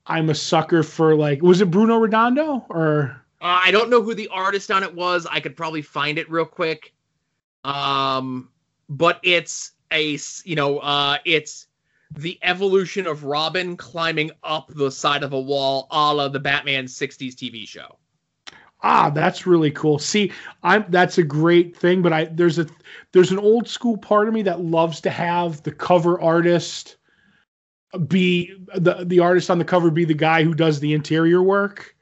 I'm a sucker for, like, was it Bruno Redondo or? Uh, I don't know who the artist on it was. I could probably find it real quick. Um, but it's a, you know, uh, it's, the evolution of Robin climbing up the side of a wall, a la the Batman sixties T V show. Ah, that's really cool. See, I'm that's a great thing, but I there's a there's an old school part of me that loves to have the cover artist be the the artist on the cover be the guy who does the interior work.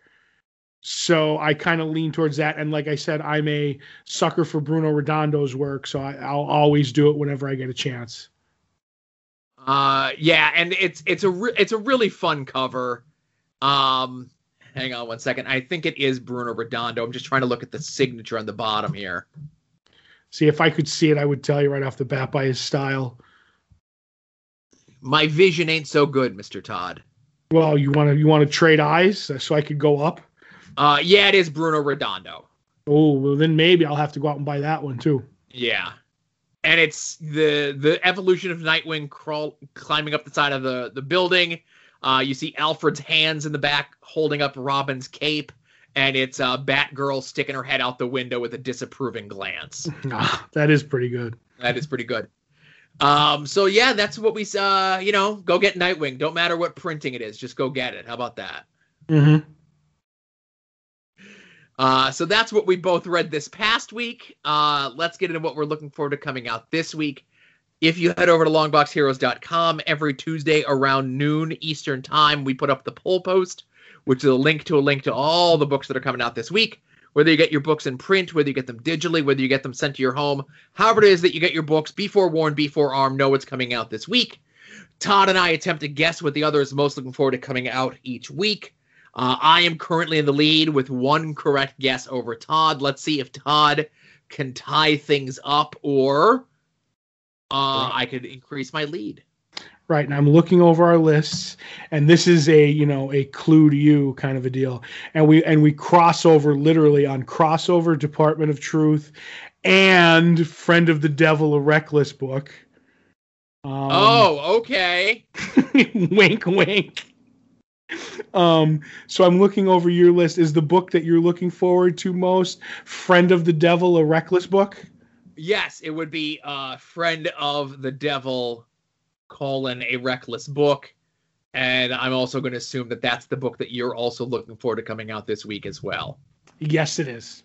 So I kind of lean towards that, and like I said, I'm a sucker for Bruno Redondo's work, so I, I'll always do it whenever I get a chance. Uh, yeah, and it's it's a re- it's a really fun cover. Um, hang on one second. I think it is Bruno Redondo. I'm just trying to look at the signature on the bottom here. See, if I could see it, I would tell you right off the bat by his style. My vision ain't so good, Mister Todd. Well, you want to you want to trade eyes so I could go up? Uh, yeah, it is Bruno Redondo. Oh, well, then maybe I'll have to go out and buy that one too. Yeah. And it's the the evolution of Nightwing crawl, climbing up the side of the, the building. Uh, you see Alfred's hands in the back holding up Robin's cape. And it's uh, Batgirl sticking her head out the window with a disapproving glance. Ah, that is pretty good. That is pretty good. Um, so, yeah, that's what we saw. You know, go get Nightwing. Don't matter what printing it is. Just go get it. How about that? Mm-hmm. Uh, so that's what we both read this past week. Uh, let's get into what we're looking forward to coming out this week. If you head over to longbox heroes dot com, every Tuesday around noon Eastern time, we put up the poll post, which is a link to a link to all the books that are coming out this week. Whether you get your books in print, whether you get them digitally, whether you get them sent to your home, however it is that you get your books, be forewarned, be forearmed, know what's coming out this week. Todd and I attempt to guess what the other is most looking forward to coming out each week. Uh, I am currently in the lead with one correct guess over Todd. Let's see if Todd can tie things up, or uh, I could increase my lead. Right, and I'm looking over our lists, and this is a, you know, a clue to you kind of a deal. And we and we cross over literally on crossover, Department of Truth, and Friend of the Devil, a Reckless book. Um, oh, okay. Wink, wink. Um, so I'm looking over your list. Is the book that you're looking forward to most Friend of the Devil, a Reckless book? Yes, it would be uh, Friend of the Devil... colon a Reckless book, and I'm also going to assume that that's the book that you're also looking forward to coming out this week as well. Yes, it is.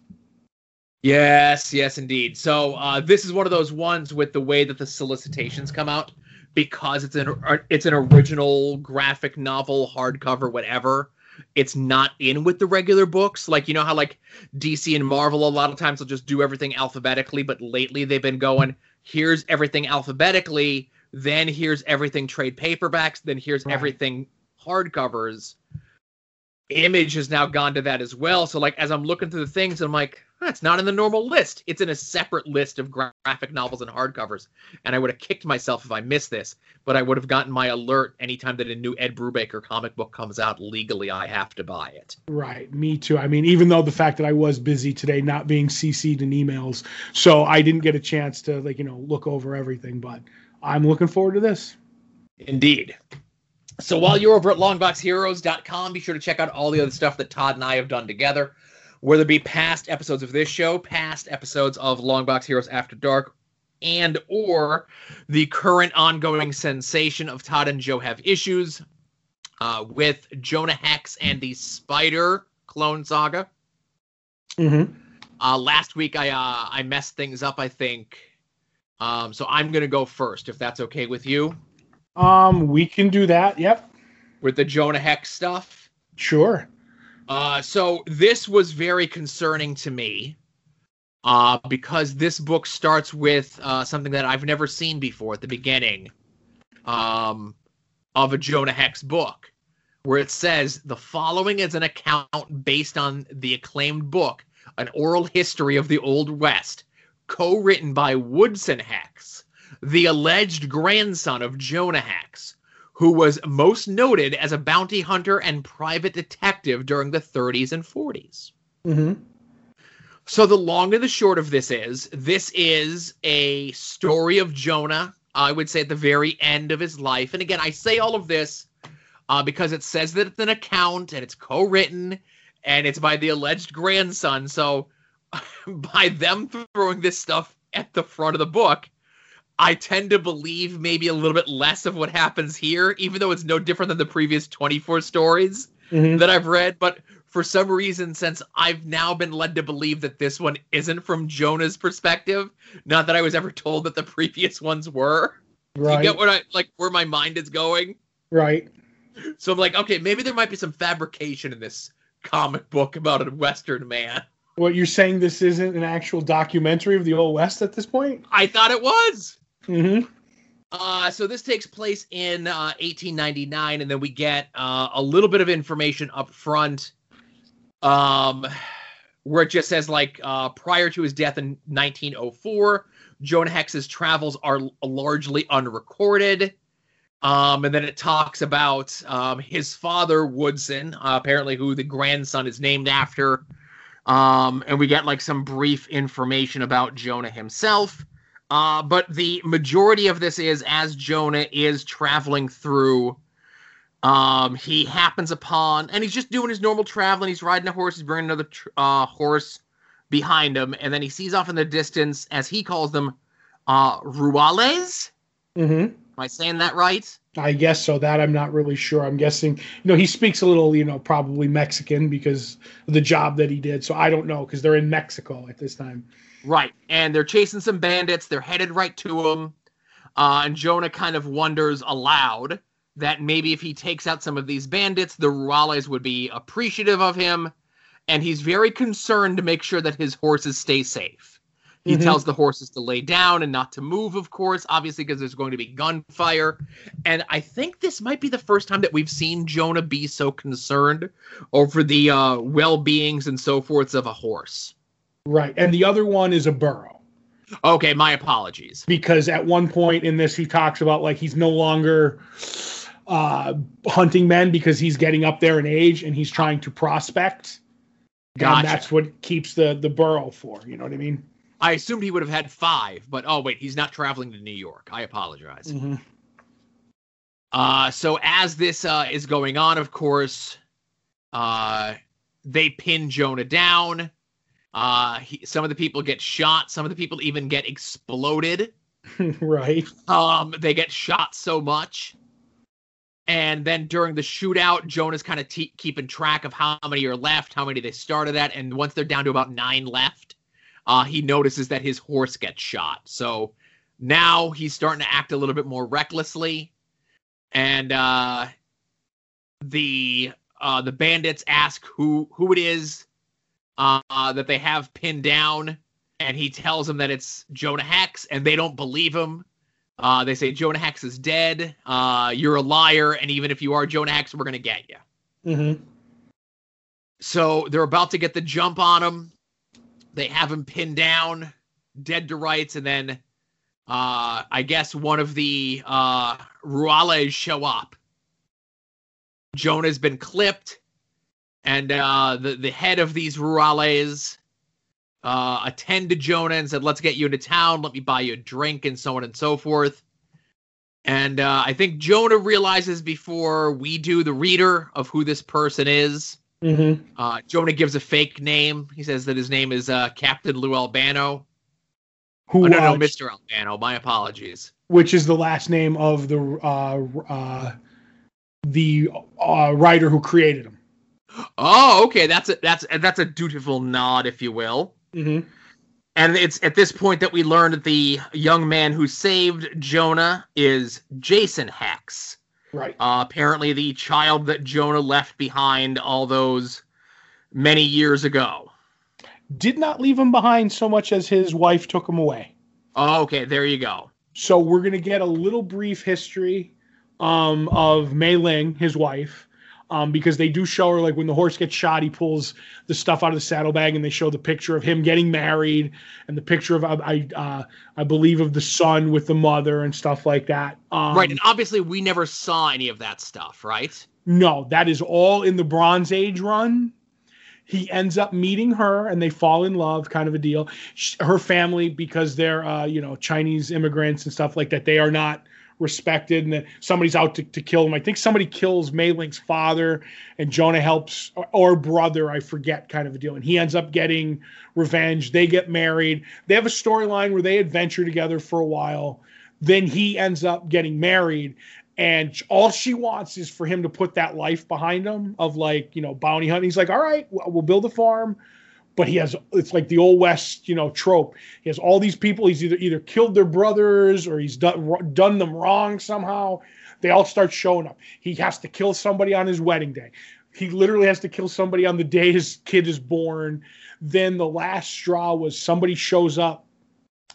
Yes, yes, indeed. So uh, this is one of those ones with the way that the solicitations come out, because it's an it's an original graphic novel, hardcover, whatever. It's not in with the regular books. Like, you know how like D C and Marvel a lot of times will just do everything alphabetically, but lately they've been going, here's everything alphabetically. Then here's everything trade paperbacks. Then here's right. everything hardcovers. Image has now gone to that as well. So, like, as I'm looking through the things, I'm like, that's not in the normal list. It's in a separate list of gra- graphic novels and hardcovers. And I would have kicked myself if I missed this. But I would have gotten my alert anytime that a new Ed Brubaker comic book comes out. Legally, I have to buy it. Right. Me too. I mean, even though the fact that I was busy today, not being C C'd in emails, so I didn't get a chance to, like, you know, look over everything, but... I'm looking forward to this. Indeed. So while you're over at longbox heroes dot com, be sure to check out all the other stuff that Todd and I have done together, whether it be past episodes of this show, past episodes of Longbox Heroes After Dark, and or the current ongoing sensation of Todd and Joe Have Issues uh, with Jonah Hex and the Spider Clone Saga. Mm-hmm. Uh, last week, I uh, I messed things up, I think. Um, so I'm going to go first, if that's okay with you. Um, we can do that, yep. With the Jonah Hex stuff? Sure. Uh, so this was very concerning to me, uh, because this book starts with uh, something that I've never seen before at the beginning um, of a Jonah Hex book, where it says, the following is an account based on the acclaimed book, An Oral History of the Old West, co-written by Woodson Hex, the alleged grandson of Jonah Hex, who was most noted as a bounty hunter and private detective during the thirties and forties. Mm-hmm. So the long and the short of this is, this is a story of Jonah, I would say at the very end of his life. And again, I say all of this uh, because it says that it's an account and it's co-written and it's by the alleged grandson. So by them throwing this stuff at the front of the book, I tend to believe maybe a little bit less of what happens here, even though it's no different than the previous twenty-four stories mm-hmm. that I've read. But for some reason, since I've now been led to believe that this one isn't from Jonah's perspective, not that I was ever told that the previous ones were. Right. You get what I like, where my mind is going. Right. So I'm like, okay, maybe there might be some fabrication in this comic book about a Western man. What, you're saying this isn't an actual documentary of the Old West at this point? I thought it was. Mm-hmm. Uh, so this takes place in uh, eighteen ninety-nine, and then we get uh, a little bit of information up front um, where it just says, like, uh, prior to his death in nineteen oh four, Jonah Hex's travels are largely unrecorded. Um, and then it talks about um, his father, Woodson, uh, apparently who the grandson is named after. Um, and we get like some brief information about Jonah himself. Uh, but the majority of this is as Jonah is traveling through, um, he happens upon, and he's just doing his normal traveling. He's riding a horse. He's bringing another tr- uh, horse behind him. And then he sees off in the distance, as he calls them, uh, Ruales. Mm-hmm. Am I saying that right? I guess so. That I'm not really sure. I'm guessing, you know, he speaks a little, you know, probably Mexican because of the job that he did. So I don't know, because they're in Mexico at this time. Right. And they're chasing some bandits. They're headed right to him. Uh, and Jonah kind of wonders aloud that maybe if he takes out some of these bandits, the Ruales would be appreciative of him. And he's very concerned to make sure that his horses stay safe. He mm-hmm. tells the horses to lay down and not to move, of course, obviously, because there's going to be gunfire. And I think this might be the first time that we've seen Jonah be so concerned over the uh, well-beings and so forth of a horse. Right. And the other one is a burro. Okay, my apologies. Because at one point in this, he talks about, like, he's no longer uh, hunting men because he's getting up there in age and he's trying to prospect. Gotcha. And that's what keeps the, the burro for, you know what I mean? I assumed he would have had five, but oh, wait, he's not traveling to New York. I apologize. Mm-hmm. Uh, so as this uh, is going on, of course, uh, they pin Jonah down. Uh, he, some of the people get shot. Some of the people even get exploded. Right. Um, they get shot so much. And then during the shootout, Jonah's kind of te- keeping track of how many are left, how many they started at. And once they're down to about nine left, uh, he notices that his horse gets shot. So now he's starting to act a little bit more recklessly. And, uh, the, uh, the bandits ask who, who it is. Uh, that they have pinned down, and he tells them that it's Jonah Hex, and they don't believe him. Uh, they say, Jonah Hex is dead, uh, you're a liar, and even if you are Jonah Hex, we're going to get you. Mm-hmm. So they're about to get the jump on him. They have him pinned down, dead to rights, and then uh, I guess one of the uh, Ruales show up. Jonah's been clipped. And uh, the, the head of these rurales uh, attend to Jonah and said, let's get you into town. Let me buy you a drink and so on and so forth. And uh, I think Jonah realizes before we do, the reader, of who this person is. Mm-hmm. Uh, Jonah gives a fake name. He says that his name is uh, Captain Lou Albano. Who oh, no, no, Mister Albano. My apologies. Which is the last name of the, uh, uh, the uh, writer who created him. Oh, okay. That's a that's that's a dutiful nod, if you will. Mm-hmm. And it's at this point that we learn that the young man who saved Jonah is Jason Hex. Right. Uh, apparently, the child that Jonah left behind all those many years ago. Did not leave him behind so much as his wife took him away. Oh, okay. There you go. So we're gonna get a little brief history um, of Mei Ling, his wife. Um, because they do show her, like, when the horse gets shot, he pulls the stuff out of the saddlebag, and they show the picture of him getting married and the picture of, I uh, I believe, of the son with the mother and stuff like that. Um, right, and obviously we never saw any of that stuff, right? No, that is all in the Bronze Age run. He ends up meeting her, and they fall in love, kind of a deal. She, her family, because they're, uh, you know, Chinese immigrants and stuff like that, they are not respected, and that somebody's out to, to kill him. I think somebody kills Mei Ling's father, and Jonah helps, or, or brother, I forget, kind of a deal. And he ends up getting revenge. They get married. They have a storyline where they adventure together for a while. Then he ends up getting married, and all she wants is for him to put that life behind him of, like, you know, bounty hunting. He's like, all right, we'll build a farm. But he has, it's like the old West, you know, trope. He has all these people. He's either either killed their brothers or he's done, done them wrong somehow. They all start showing up. He has to kill somebody on his wedding day. He literally has to kill somebody on the day his kid is born. Then the last straw was somebody shows up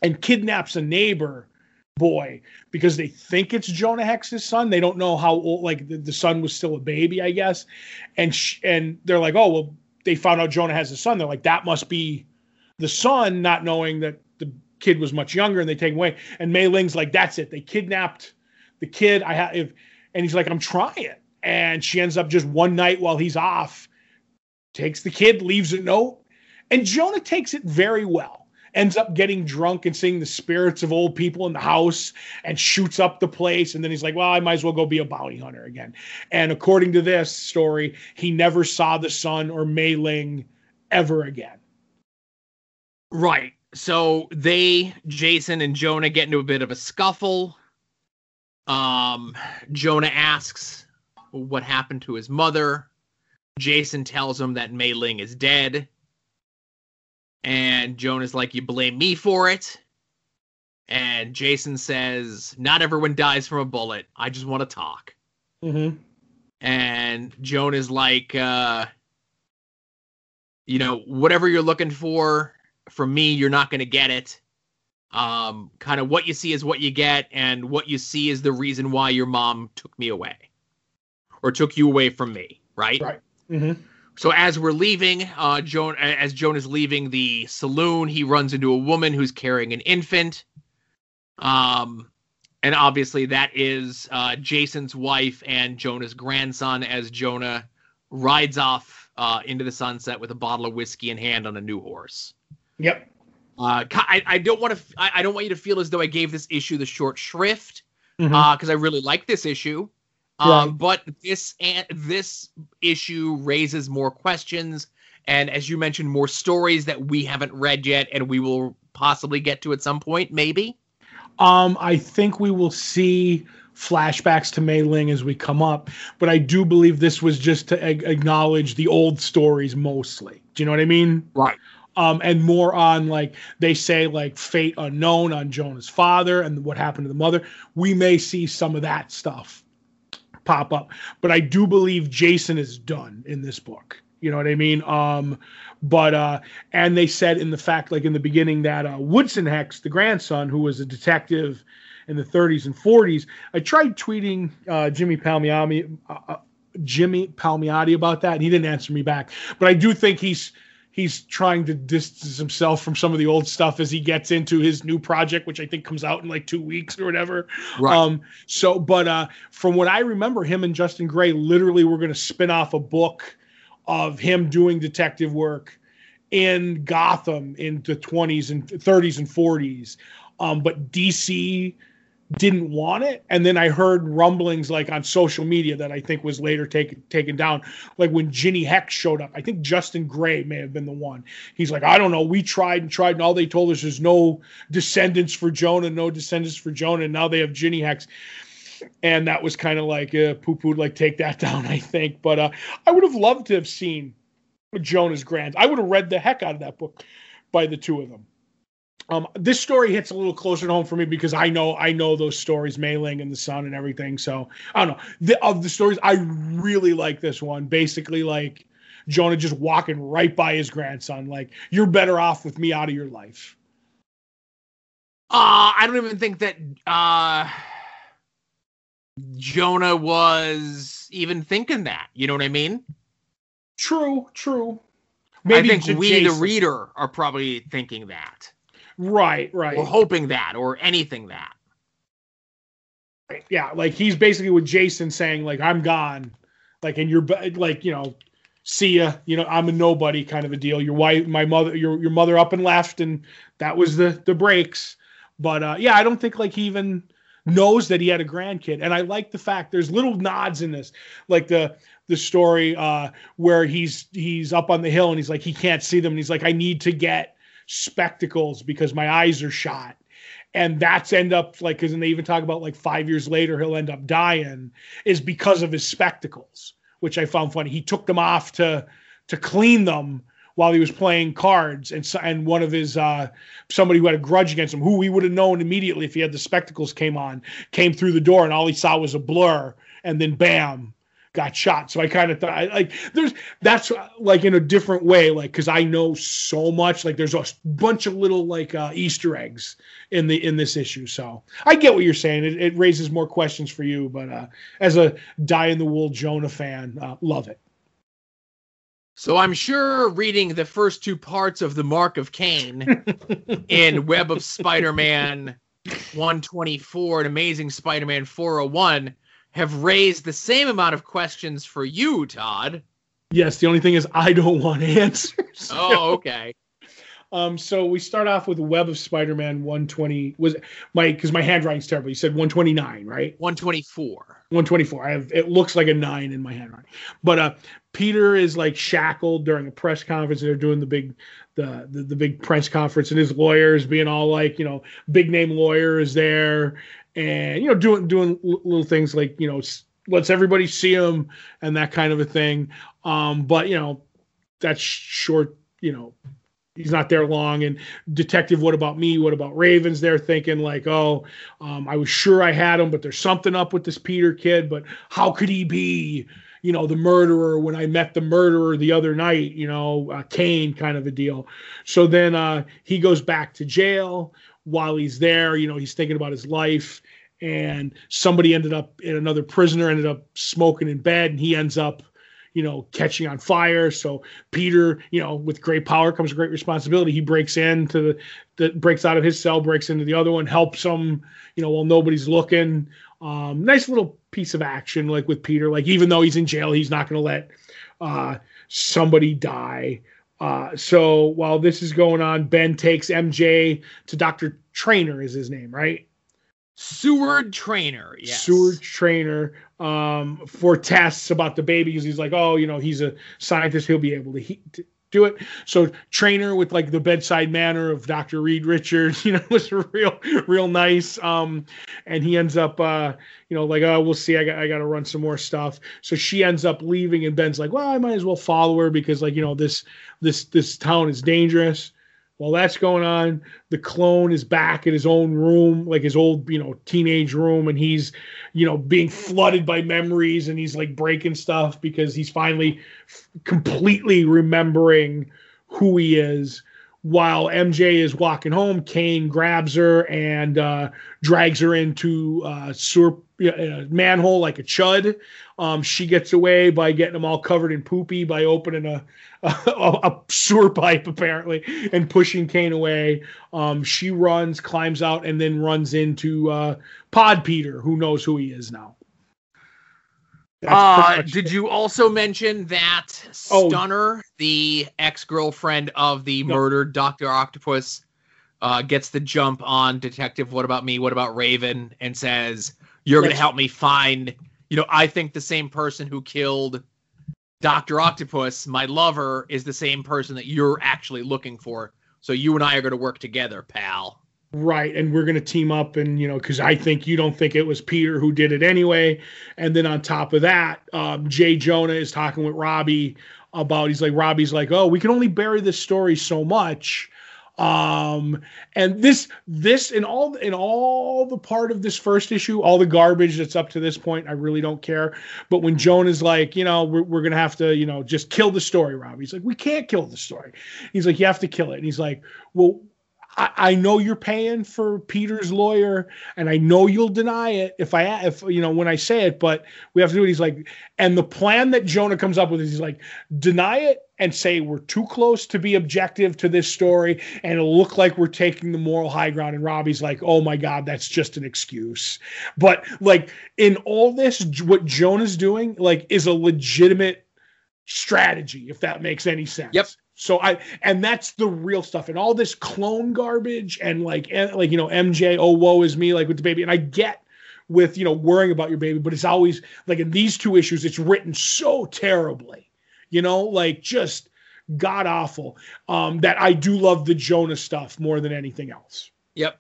and kidnaps a neighbor boy because they think it's Jonah Hex's son. They don't know how old, like the, the son was still a baby, I guess. And sh- and they're like, oh, well, they found out Jonah has a son. They're like, that must be the son, not knowing that the kid was much younger, and they take him away. And Mei Ling's like, that's it. They kidnapped the kid. I have, if, and he's like, I'm trying. And she ends up just one night while he's off, takes the kid, leaves a note. And Jonah takes it very well, ends up getting drunk and seeing the spirits of old people in the house and shoots up the place. And then he's like, well, I might as well go be a bounty hunter again. And according to this story, he never saw the son or Mei Ling ever again. Right. So they, Jason and Jonah, get into a bit of a scuffle. Um, Jonah asks what happened to his mother. Jason tells him that Mei Ling is dead. And Jonah's like, you blame me for it. And Jason says, not everyone dies from a bullet. I just want to talk. Mm-hmm. And Jonah's like, uh, you know, whatever you're looking for, from me, you're not going to get it. Um, kind of what you see is what you get, and what you see is the reason why your mom took me away or took you away from me, right? Right. Mm-hmm. So as we're leaving, uh, Joan, as Joan is leaving the saloon, he runs into a woman who's carrying an infant. Um, and obviously that is uh, Jason's wife and Jonah's grandson, as Jonah rides off uh, into the sunset with a bottle of whiskey in hand on a new horse. Yep. Uh, I, I don't want to. I, I don't want you to feel as though I gave this issue the short shrift, because mm-hmm. uh, I really like this issue. Um, right. But this uh, this issue raises more questions, and as you mentioned, more stories that we haven't read yet, and we will possibly get to at some point, maybe. Um, I think we will see flashbacks to Mei Ling as we come up, but I do believe this was just to ag- acknowledge the old stories mostly. Do you know what I mean? Right. Um, and more on, like, they say, like, fate unknown on Jonah's father and what happened to the mother. We may see some of that stuff pop up. But I do believe Jason is done in this book. You know what I mean? Um, but, uh, and they said in the fact, like, in the beginning that uh, Woodson Hex, the grandson, who was a detective in the thirties and forties, I tried tweeting uh, Jimmy Palmiotti, uh, Jimmy Palmiotti about that, and he didn't answer me back. But I do think he's... He's trying to distance himself from some of the old stuff as he gets into his new project, which I think comes out in like two weeks or whatever. Right. Um, so, but uh, from what I remember, him and Justin Gray literally were going to spin off a book of him doing detective work in Gotham in the twenties and thirties and forties. Um, but D C didn't want it, and then I heard rumblings like on social media that I think was later taken taken down, like when Ginny Hex showed up. I think Justin Gray may have been the one. He's like, I don't know, we tried and tried, and all they told us is no descendants for Jonah, no descendants for Jonah, and now they have Ginny Hex. And that was kind of like uh, poo-pooed, like take that down, I think. But uh, I would have loved to have seen Jonah's grand. I would have read the heck out of that book by the two of them. Um, this story hits a little closer to home for me because I know I know those stories, Mei Ling and the Sun and everything. So I don't know. The, of the stories, I really like this one. Basically, like Jonah just walking right by his grandson, like you're better off with me out of your life. Uh, I don't even think that uh, Jonah was even thinking that. You know what I mean? True, true. Maybe I think J- we, Jason. the reader, are probably thinking that. Right, right. Or hoping that, or anything that. Yeah, like he's basically with Jason saying, like, I'm gone. Like, and you're, like, you know, see ya. You know, I'm a nobody kind of a deal. Your wife, my mother, your your mother up and left, and that was the, the breaks. But, uh, yeah, I don't think, like, he even knows that he had a grandkid. And I like the fact there's little nods in this. Like, the... the story uh, where he's he's up on the hill and he's like, he can't see them. And he's like, I need to get spectacles because my eyes are shot. And that's end up like, because they even talk about like five years later, he'll end up dying is because of his spectacles, which I found funny. He took them off to to clean them while he was playing cards. And so, and one of his, uh, somebody who had a grudge against him, who we would have known immediately if he had the spectacles came on, came through the door and all he saw was a blur and then bam. Got shot. So I kind of thought I, like there's that's like in a different way, like because I know so much, like there's a bunch of little like uh, Easter eggs in the in this issue. So I get what you're saying. It, it raises more questions for you, but uh, as a die in the wool Jonah fan, uh, love it. So I'm sure reading the first two parts of The Mark of Cain in Web of Spider-Man one twenty-four and Amazing Spider-Man four oh one have raised the same amount of questions for you, Todd. Yes, the only thing is I don't want answers. Oh, okay. Um, so we start off with Web of Spider-Man one twenty. Was my because my handwriting's terrible. You said one twenty-nine, right? one twenty-four. one twenty-four. I have it looks like a nine in my handwriting. But uh, Peter is like shackled during a press conference. They're doing the big the, the the big press conference, and his lawyer is being all like, you know, big name lawyer is there. And, you know, doing doing little things like, you know, let's everybody see him and that kind of a thing. Um, but, you know, that's short, you know, he's not there long. And Detective What About Me? What About Raven's there thinking like, oh, um, I was sure I had him, but there's something up with this Peter kid. But how could he be? you know, the murderer, when I met the murderer the other night, you know, uh, Kane kind of a deal. So then uh, he goes back to jail. While he's there, you know, he's thinking about his life, and somebody ended up, and another prisoner ended up smoking in bed, and he ends up, you know, catching on fire. So Peter, you know, with great power comes great responsibility. He breaks into the, the breaks out of his cell, breaks into the other one, helps him, you know, while nobody's looking. Um, nice little piece of action, like with Peter, like even though he's in jail, he's not going to let uh, somebody die. Uh, so while this is going on, Ben takes M J to Doctor Trainer is his name, right? Seward Trainer, yes. Seward Trainer um, for tests about the baby, because he's like, oh, you know, he's a scientist, he'll be able to, he- to do it. So Trainer, with like the bedside manner of Doctor Reed Richards, you know, was real, real nice. Um, and he ends up, uh, you know, like, oh, we'll see. I got, I got to run some more stuff. So she ends up leaving, and Ben's like, well, I might as well follow her because, like, you know, this, this, this town is dangerous. While that's going on, the clone is back in his own room, like his old, you know, teenage room. And he's, you know, being flooded by memories, and he's like breaking stuff because he's finally f- completely remembering who he is. While M J is walking home, Kane grabs her and uh, drags her into uh, sewer, uh, manhole like a chud. Um, she gets away by getting them all covered in poopy by opening a, a, a sewer pipe, apparently, and pushing Kane away. Um, she runs, climbs out, and then runs into uh, Pod Peter, who knows who he is now. Uh, did it. You also mention that Stunner, oh. the ex-girlfriend of the no. murdered Doctor Octopus, uh, gets the jump on Detective What About Me, What About Raven, and says, you're going to help me find, you know, I think the same person who killed Doctor Octopus, my lover, is the same person that you're actually looking for. So you and I are going to work together, pal. Right, and we're going to team up, and, you know, because I think you don't think it was Peter who did it anyway. And then on top of that, um, Jay Jonah is talking with Robbie about, he's like, Robbie's like, oh, we can only bury this story so much. Um, and this, this, in all, in all the part of this first issue, all the garbage that's up to this point, I really don't care. But when Jonah's like, you know, we're, we're going to have to, you know, just kill the story, Robbie. He's like, we can't kill the story. He's like, you have to kill it. And he's like, well, I know you're paying for Peter's lawyer, and I know you'll deny it if I, if you know, when I say it, but we have to do it. He's like, and the plan that Jonah comes up with is he's like, deny it and say, we're too close to be objective to this story, and it'll look like we're taking the moral high ground. And Robbie's like, oh my God, that's just an excuse. But like in all this, what Jonah's doing, like, is a legitimate strategy, if that makes any sense. Yep. So I, and that's the real stuff, and all this clone garbage, and like, and like, you know, M J, oh, woe is me, like with the baby. And I get with, you know, worrying about your baby, but it's always like in these two issues, it's written so terribly, you know, like just god awful, um, that I do love the Jonah stuff more than anything else. Yep.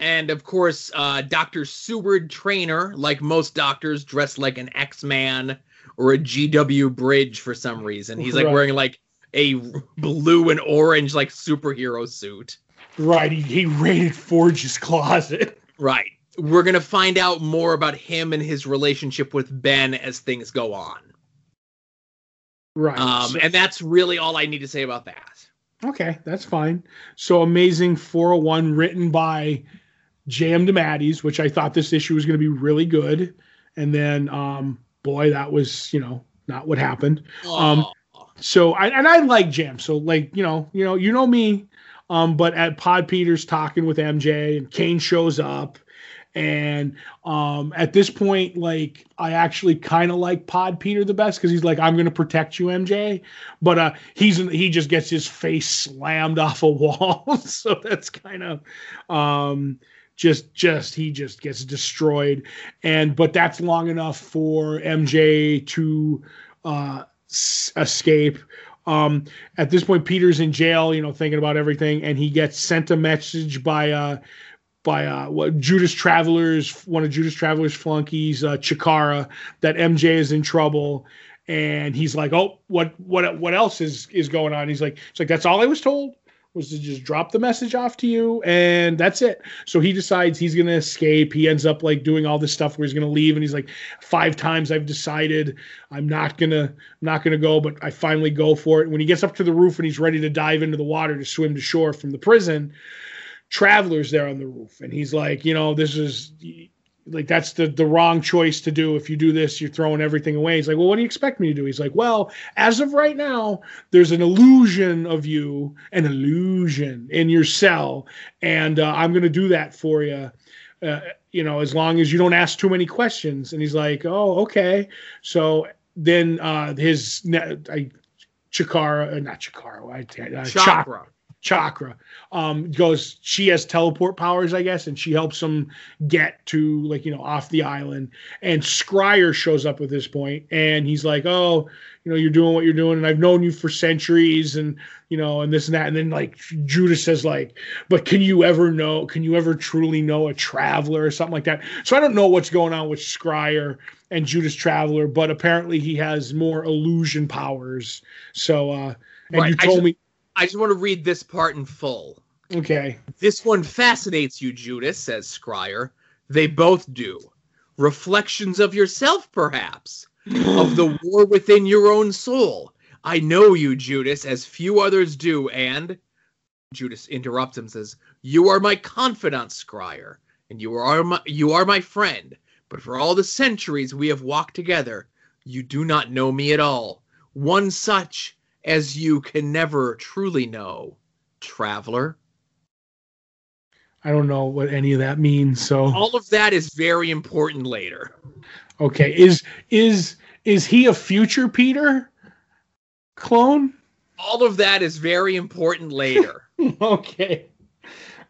And of course, uh, Doctor Seward Trainer, like most doctors, dressed like an X-Man or a G W Bridge for some reason. He's like right. wearing like a blue and orange, like, superhero suit. Right, he, he raided Forge's closet. Right. We're going to find out more about him and his relationship with Ben as things go on. Right. Um, so, and that's really all I need to say about that. Okay, that's fine. So, Amazing four oh one, written by J M DeMatteis, which I thought this issue was going to be really good. And then, um, boy, that was, you know, not what happened. Oh. Um, So, I, and I like Jam. So, like, you know, you know, you know me. Um, but at Pod Peter's talking with M J, and Kane shows up. And um, at this point, like, I actually kind of like Pod Peter the best, because he's like, I'm going to protect you, M J. But uh, he's he just gets his face slammed off a wall. So that's kind of um, just just he just gets destroyed. And but that's long enough for M J to uh escape. Um, at this point, Peter's in jail, you know, thinking about everything, and he gets sent a message by uh, by uh, what, Judas Traveler's, one of Judas Traveler's flunkies, uh, Chikara, that M J is in trouble, and he's like, "Oh, what, what, what else is is going on?" He's like, "It's like that's all I was told." was to just drop the message off to you, and that's it. So he decides he's going to escape. He ends up like doing all this stuff where he's going to leave, and he's like, five times I've decided I'm not going to not going to go, but I finally go for it. And when he gets up to the roof and he's ready to dive into the water to swim to shore from the prison, Traveler's there on the roof. And he's like, you know, this is like, that's the, the wrong choice to do. If you do this, you're throwing everything away. He's like, well, what do you expect me to do? He's like, well, as of right now, there's an illusion of you, an illusion in your cell. And uh, I'm going to do that for you, uh, you know, as long as you don't ask too many questions. And he's like, oh, okay. So then uh, his I, Chikara, not Chikara, I, I, Chakra. Chakra. Chakra um, goes, she has teleport powers, I guess, and she helps him get to, like, you know, off the island. And Scryer shows up at this point, and he's like, oh, you know, you're doing what you're doing, and I've known you for centuries, and, you know, and this and that. And then, like, Judas says, like, but can you ever know, can you ever truly know a traveler or something like that? So I don't know what's going on with Scryer and Judas Traveler, but apparently he has more illusion powers. So, uh, and right. you told I just- me. I just want to read this part in full. Okay. This one fascinates you, Judas, says Scryer. They both do. Reflections of yourself, perhaps. Of the war within your own soul. I know you, Judas, as few others do, and... Judas interrupts him and says, you are my confidant, Scryer, and you are my, you are my friend. But for all the centuries we have walked together, you do not know me at all. One such... as you can never truly know, traveler. I don't know what any of that means. So all of that is very important later. Okay, is is is he a future Peter clone? All of that is very important later. Okay.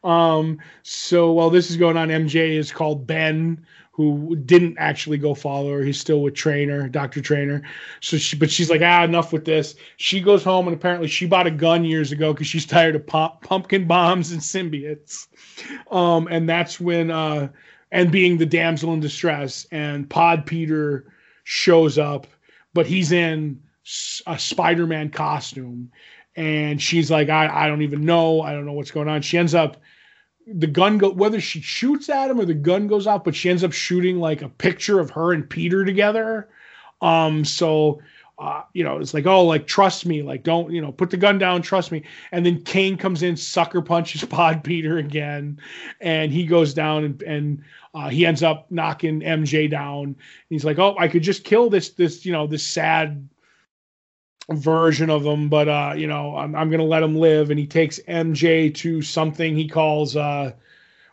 Um. So while this is going on, M J is called Ben, who didn't actually go follow her. He's still with Trainer, Doctor Trainer. So she, but she's like, ah, enough with this. She goes home, and apparently she bought a gun years ago because she's tired of pop, pumpkin bombs and symbiotes. Um, and that's when, uh, and being the damsel in distress, and Pod Peter shows up, but he's in a Spider-Man costume. And she's like, I, I don't even know. I don't know what's going on. She ends up, the gun go whether she shoots at him or the gun goes off, but she ends up shooting like a picture of her and Peter together. Um, so, uh, you know, it's like, oh, like, trust me, like, don't, you know, put the gun down, trust me. And then Kane comes in, sucker punches Pod Peter again. And he goes down and, and, uh, he ends up knocking M J down. And he's like, oh, I could just kill this, this, you know, this sad version of him, but uh you know I'm, I'm gonna let him live. And he takes M J to something he calls uh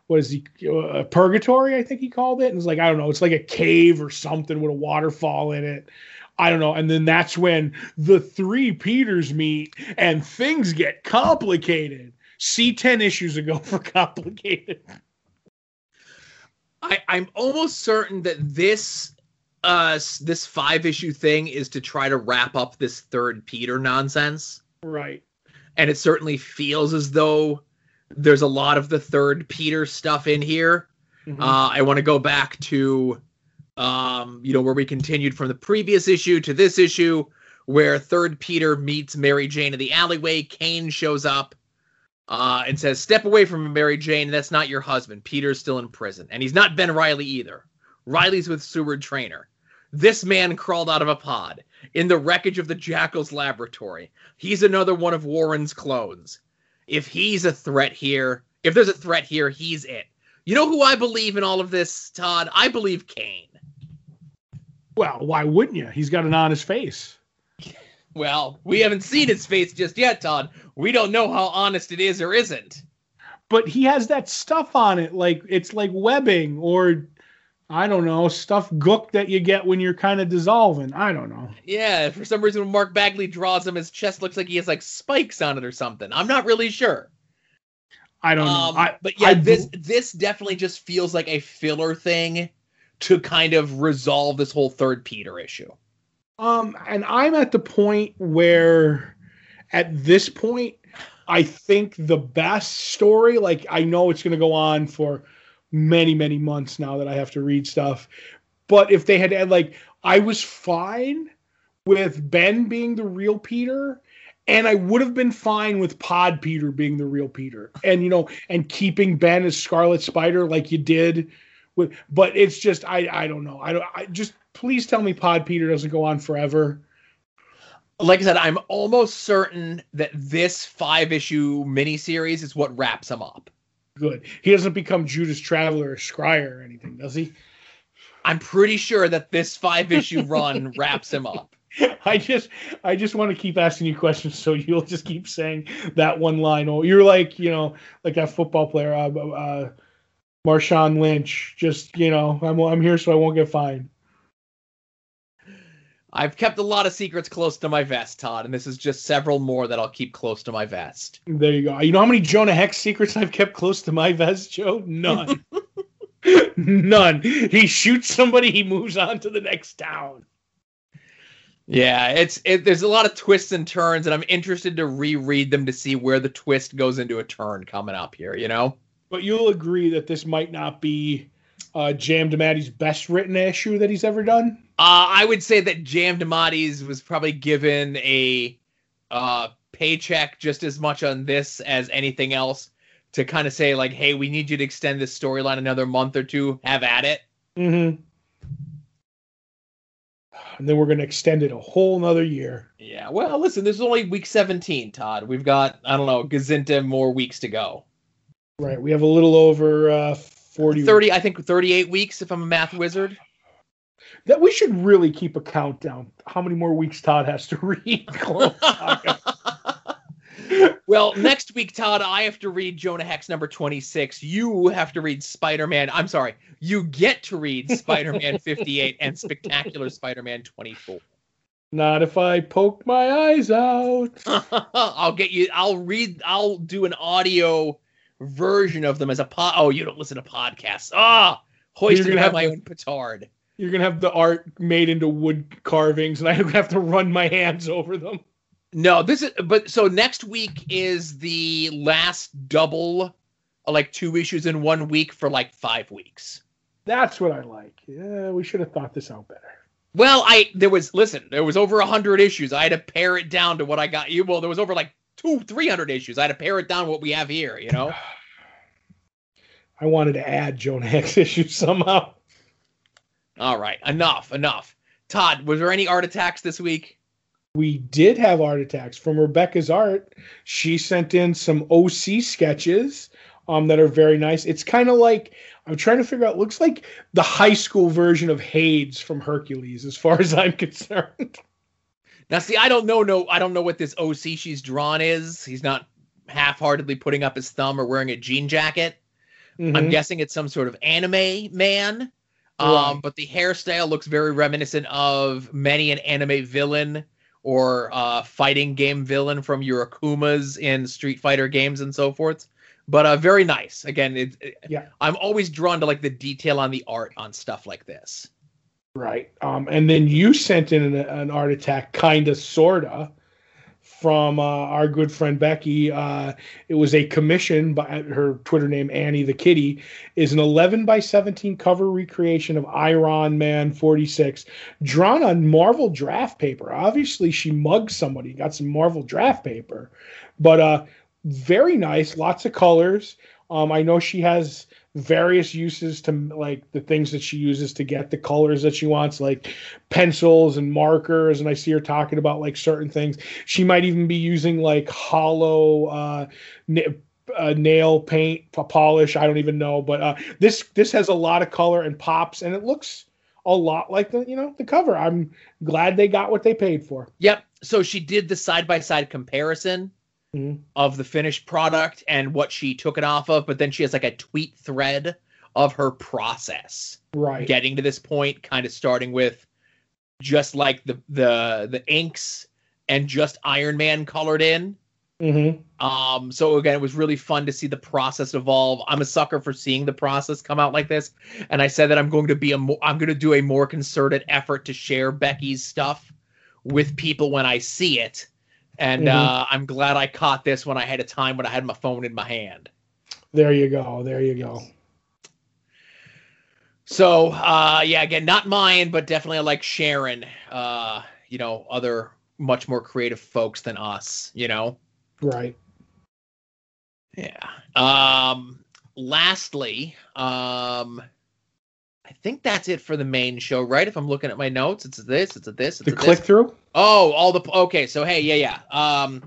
what is he uh, purgatory, I think he called it. And it's like, I don't know, it's like a cave or something with a waterfall in it, I don't know. And then that's when the three Peters meet and things get complicated. See ten issues ago for complicated. I I'm almost certain that this Uh, this five-issue thing is to try to wrap up this third Peter nonsense. Right. And it certainly feels as though there's a lot of the third Peter stuff in here. Mm-hmm. Uh, I want to go back to, um, you know, where we continued from the previous issue to this issue, where third Peter meets Mary Jane in the alleyway. Kane shows up uh, and says, step away from Mary Jane. That's not your husband. Peter's still in prison. And he's not Ben Reilly either. Riley's with Seward Trainer. This man crawled out of a pod in the wreckage of the Jackal's laboratory. He's another one of Warren's clones. If he's a threat here, if there's a threat here, he's it. You know who I believe in all of this, Todd? I believe Kane. Well, why wouldn't you? He's got an honest face. Well, we haven't seen his face just yet, Todd. We don't know how honest it is or isn't. But he has that stuff on it. Like, it's like webbing or... I don't know, stuff gook that you get when you're kind of dissolving. I don't know. Yeah, for some reason when Mark Bagley draws him, his chest looks like he has like spikes on it or something. I'm not really sure. I don't um, know. I, but yeah, I, this this definitely just feels like a filler thing to kind of resolve this whole third Peter issue. Um, and I'm at the point where, at this point, I think the best story, like, I know it's going to go on for many, many months now that I have to read stuff. But if they had had, like, I was fine with Ben being the real Peter And I would have been fine with Pod Peter being the real Peter, and, you know, and keeping Ben as Scarlet Spider like you did with, but it's just, I, I don't know. I don't, I just, please tell me Pod Peter doesn't go on forever. Like I said, I'm almost certain that this five issue miniseries is what wraps him up. Good. He doesn't become Judas Traveler or Scryer or anything, does he? I'm pretty sure that this five issue run wraps him up. I just, I just want to keep asking you questions, so you'll just keep saying that one line. Oh, you're like, you know, like that football player, uh, uh, Marshawn Lynch. Just, you know, I'm, I'm here, so I won't get fined. I've kept a lot of secrets close to my vest, Todd, and this is just several more that I'll keep close to my vest. There you go. You know how many Jonah Hex secrets I've kept close to my vest, Joe? None. None. He shoots somebody, he moves on to the next town. Yeah, it's it, there's a lot of twists and turns, and I'm interested to reread them to see where the twist goes into a turn coming up here, you know? But you'll agree that this might not be uh, Jam Dematte's best written issue that he's ever done? Uh, I would say that Jam Dematte's was probably given a uh, paycheck just as much on this as anything else to kind of say, like, hey, we need you to extend this storyline another month or two. Have at it. Mm-hmm. And then we're going to extend it a whole nother year. Yeah, well, listen, this is only week seventeen, Todd. We've got, I don't know, Gazinta more weeks to go. Right, we have a little over uh, forty. thirty, I think thirty-eight weeks, if I'm a math wizard. That we should really keep a countdown. How many more weeks Todd has to read? Well, next week, Todd, I have to read Jonah Hex number twenty-six. You have to read Spider-Man. I'm sorry. You get to read Spider-Man fifty-eight and Spectacular Spider-Man twenty-four. Not if I poke my eyes out. I'll get you. I'll read. I'll do an audio version of them as a pod. Oh, you don't listen to podcasts. Ah, oh, hoisted by my own petard. You're going to have the art made into wood carvings, and I'm going to have to run my hands over them. No, this is, but so next week is the last double, like two issues in one week for like five weeks. That's what I like. Yeah, we should have thought this out better. Well, I, there was, listen, there was over a hundred issues. I had to pare it down to what I got you. Well, there was over like two, three hundred issues. I had to pare it down to what we have here, you know? I wanted to add Jonah Hex issues somehow. All right. Enough, enough. Todd, was there any art attacks this week? We did have art attacks from Rebecca's art. She sent in some O C sketches um, that are very nice. It's kind of like, I'm trying to figure out, looks like the high school version of Hades from Hercules, as far as I'm concerned. Now, see, I don't know, no, I don't know what this O C she's drawn is. He's not half-heartedly putting up his thumb or wearing a jean jacket. Mm-hmm. I'm guessing it's some sort of anime man. Right. Um, but the hairstyle looks very reminiscent of many an anime villain or uh, fighting game villain from your Akumas in Street Fighter games and so forth. But uh, very nice. Again, it, it, yeah. I'm always drawn to like the detail on the art on stuff like this. Right. Um, and then you sent in an, an art attack, kind of, sort of, from uh, our good friend Becky. Uh, it was a commission by her Twitter name, Annie the Kitty, is an eleven by seventeen cover recreation of Iron Man forty-six drawn on Marvel draft paper. Obviously, she mugged somebody, got some Marvel draft paper, but uh, very nice, lots of colors. Um, I know she has various uses to, like, the things that she uses to get the colors that she wants, like pencils and markers, and I see her talking about like certain things. She might even be using like hollow uh, n- uh nail paint polish, I don't even know, but uh this this has a lot of color and pops, and it looks a lot like the, you know, the cover. I'm glad they got what they paid for. Yep. So she did the side-by-side comparison Mm-hmm. of the finished product and what she took it off of, but then she has like a tweet thread of her process, right, getting to this point, kind of starting with just like the the the inks and just Iron Man colored in. Mm-hmm. Um so again, it was really fun to see the process evolve. I'm a sucker for seeing the process come out like this, and I said that I'm going to be a mo- I'm going to do a more concerted effort to share Becky's stuff with people when I see it. And mm-hmm. uh, I'm glad I caught this when I had a time when I had my phone in my hand. There you go. There you go. So, uh, yeah, again, not mine, but definitely I like sharing, uh, you know, other much more creative folks than us, you know? Right. Yeah. Um, lastly, um, I think that's it for the main show, right? If I'm looking at my notes, it's this, it's this, it's the click through. Oh, all the okay. So hey, yeah, yeah. Um,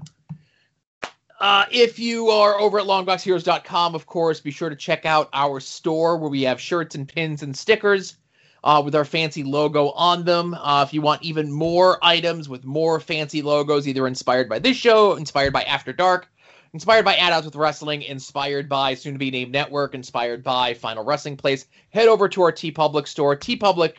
uh, if you are over at longbox heroes dot com, of course, be sure to check out our store where we have shirts and pins and stickers uh, with our fancy logo on them. Uh, if you want even more items with more fancy logos, either inspired by this show, inspired by After Dark, inspired by Ad Outs with Wrestling, inspired by Soon to Be Named Network, inspired by Final Wrestling Place, head over to our TeePublic store, teepublic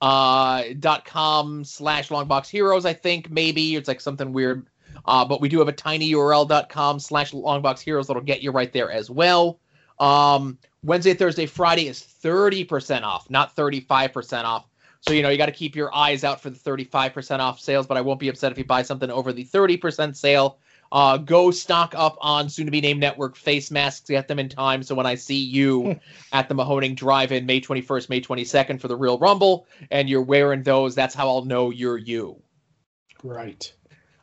dot com uh, slash Longbox Heroes, I think, maybe. It's like something weird. Uh, but we do have a tinyurl.com slash Longbox Heroes that'll get you right there as well. Um, Wednesday, Thursday, Friday is thirty percent off, not thirty-five percent off. So, you know, you got to keep your eyes out for the thirty-five percent off sales, but I won't be upset if you buy something over the thirty percent sale. Uh, go stock up on Soon to Be Named Network face masks. Get them in time. So when I see you at the Mahoning Drive-In May twenty-first, May twenty-second for the Real Rumble, and you're wearing those, that's how I'll know you're you. Right.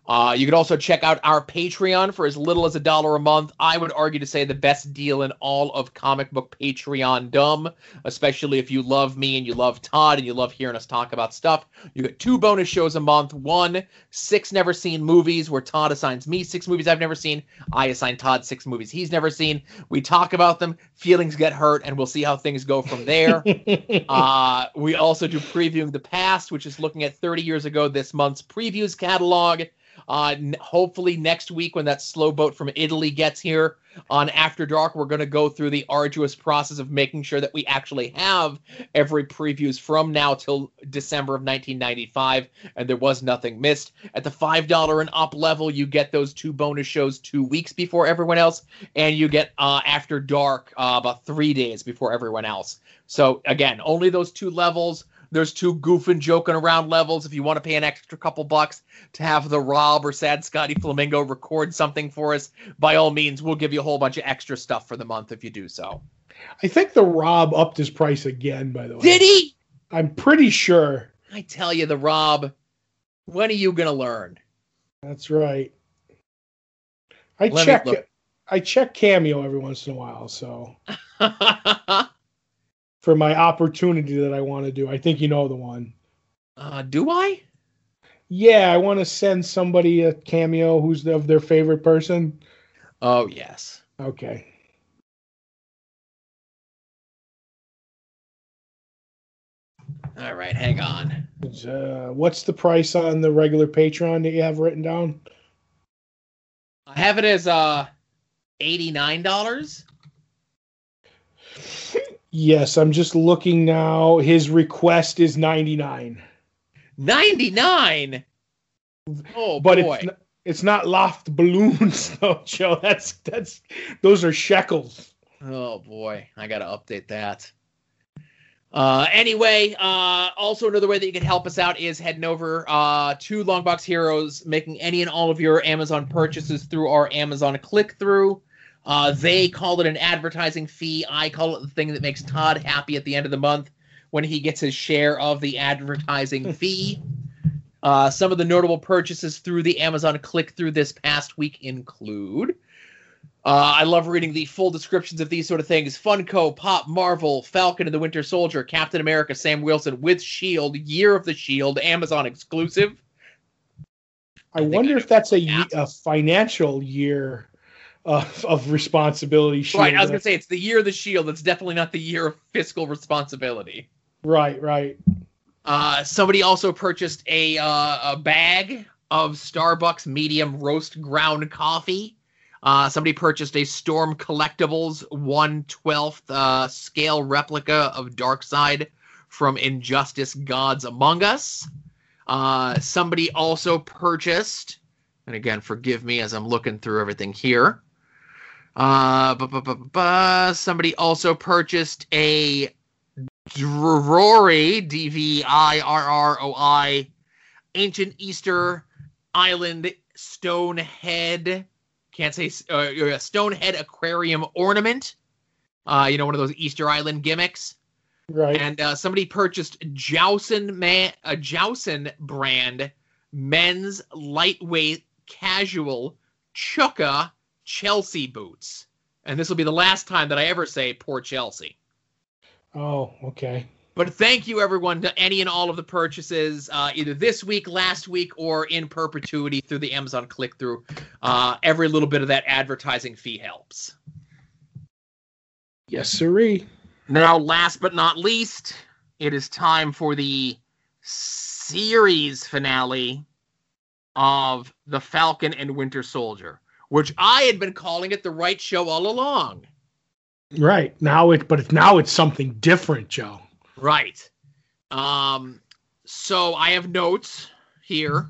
Uh, you can also check out our Patreon for as little as a dollar a month. I would argue to say the best deal in all of comic book Patreon-dom, especially if you love me and you love Todd and you love hearing us talk about stuff. You get two bonus shows a month. One, six never-seen movies, where Todd assigns me six movies I've never seen. I assign Todd six movies he's never seen. We talk about them, feelings get hurt, and we'll see how things go from there. uh, we also do Previewing the Past, which is looking at thirty years ago this month's previews catalog. Uh, n- hopefully next week when that slow boat from Italy gets here on After Dark, we're going to go through the arduous process of making sure that we actually have every previews from now till December of nineteen ninety-five, and there was nothing missed. At the five dollars and up level, you get those two bonus shows two weeks before everyone else, and you get uh, After Dark uh, about three days before everyone else. So again, only those two levels. There's two goofing, joking around levels. If you want to pay an extra couple bucks to have the Rob or Sad Scotty Flamingo record something for us, by all means, we'll give you a whole bunch of extra stuff for the month if you do so. I think the Rob upped his price again, by the way. Did he? I'm pretty sure. I tell you, the Rob, when are you going to learn? That's right. I Let check I check Cameo every once in a while, so... for my opportunity that I want to do. I think you know the one. Uh, do I? Yeah, I want to send somebody a cameo who's the, of their favorite person. Oh, yes. Okay. All right, hang on. Uh, what's the price on the regular Patreon that you have written down? I have it as uh, eighty-nine dollars. Yes, I'm just looking now. His request is ninety-nine. ninety-nine? Oh, but boy. It's not, it's not loft balloons, though, Joe. That's, that's, those are shekels. Oh, boy. I got to update that. Uh, anyway, uh, also another way that you can help us out is heading over uh, to Longbox Heroes, making any and all of your Amazon purchases through our Amazon click-through. Uh, they call it an advertising fee. I call it the thing that makes Todd happy at the end of the month when he gets his share of the advertising fee. Uh, some of the notable purchases through the Amazon click-through this past week include... Uh, I love reading the full descriptions of these sort of things. Funko, Pop, Marvel, Falcon and the Winter Soldier, Captain America, Sam Wilson with Shield, Year of the Shield, Amazon exclusive. I, I wonder I if that's a, a financial year... Of, of responsibility. Shield. Right, I was going to say, it's the year of the shield. It's definitely not the year of fiscal responsibility. Right, right. Uh, somebody also purchased a, uh, a bag of Starbucks medium roast ground coffee. Uh, somebody purchased a Storm Collectibles one twelfth uh, scale replica of Darkseid from Injustice Gods Among Us. Uh, somebody also purchased, and again, forgive me as I'm looking through everything here. Uh, bu- bu- bu- bu- somebody also purchased a Drurory, D V I R R O I, Ancient Easter Island Stonehead, can't say, uh, Stonehead Aquarium Ornament, uh, you know, one of those Easter Island gimmicks. Right. And uh, somebody purchased Jowson, man, a Jowson brand men's lightweight casual Chukka Chelsea boots. And this will be the last time that I ever say poor Chelsea. Oh, okay. But thank you, everyone, to any and all of the purchases, uh, either this week, last week, or in perpetuity through the Amazon click-through. Uh, every little bit of that advertising fee helps. Yes, sirree. Now, last but not least, it is time for the series finale of The Falcon and Winter Soldier, which I had been calling it the right show all along. Right. Now it, but now it's something different, Joe. Right. Um, so I have notes here.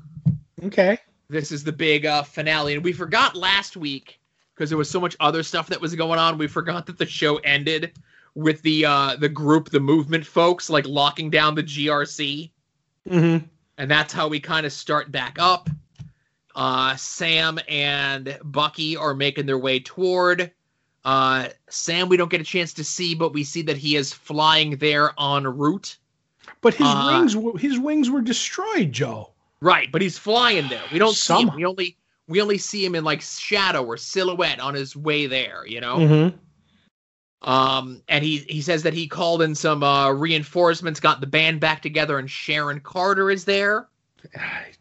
Okay. This is the big uh, finale. And we forgot last week, because there was so much other stuff that was going on, we forgot that the show ended with the uh, the group, the movement folks, like locking down the G R C. Mm-hmm. And that's how we kind of start back up. Uh, Sam and Bucky are making their way toward... Uh, Sam, we don't get a chance to see, but we see that he is flying there en route. But his uh, wings, were, his wings were destroyed, Joe. Right, but he's flying there. We don't Somehow. see him. We only, we only see him in like shadow or silhouette on his way there, you know? Mm-hmm. Um, and he, he says that he called in some, uh, reinforcements, got the band back together, and Sharon Carter is there.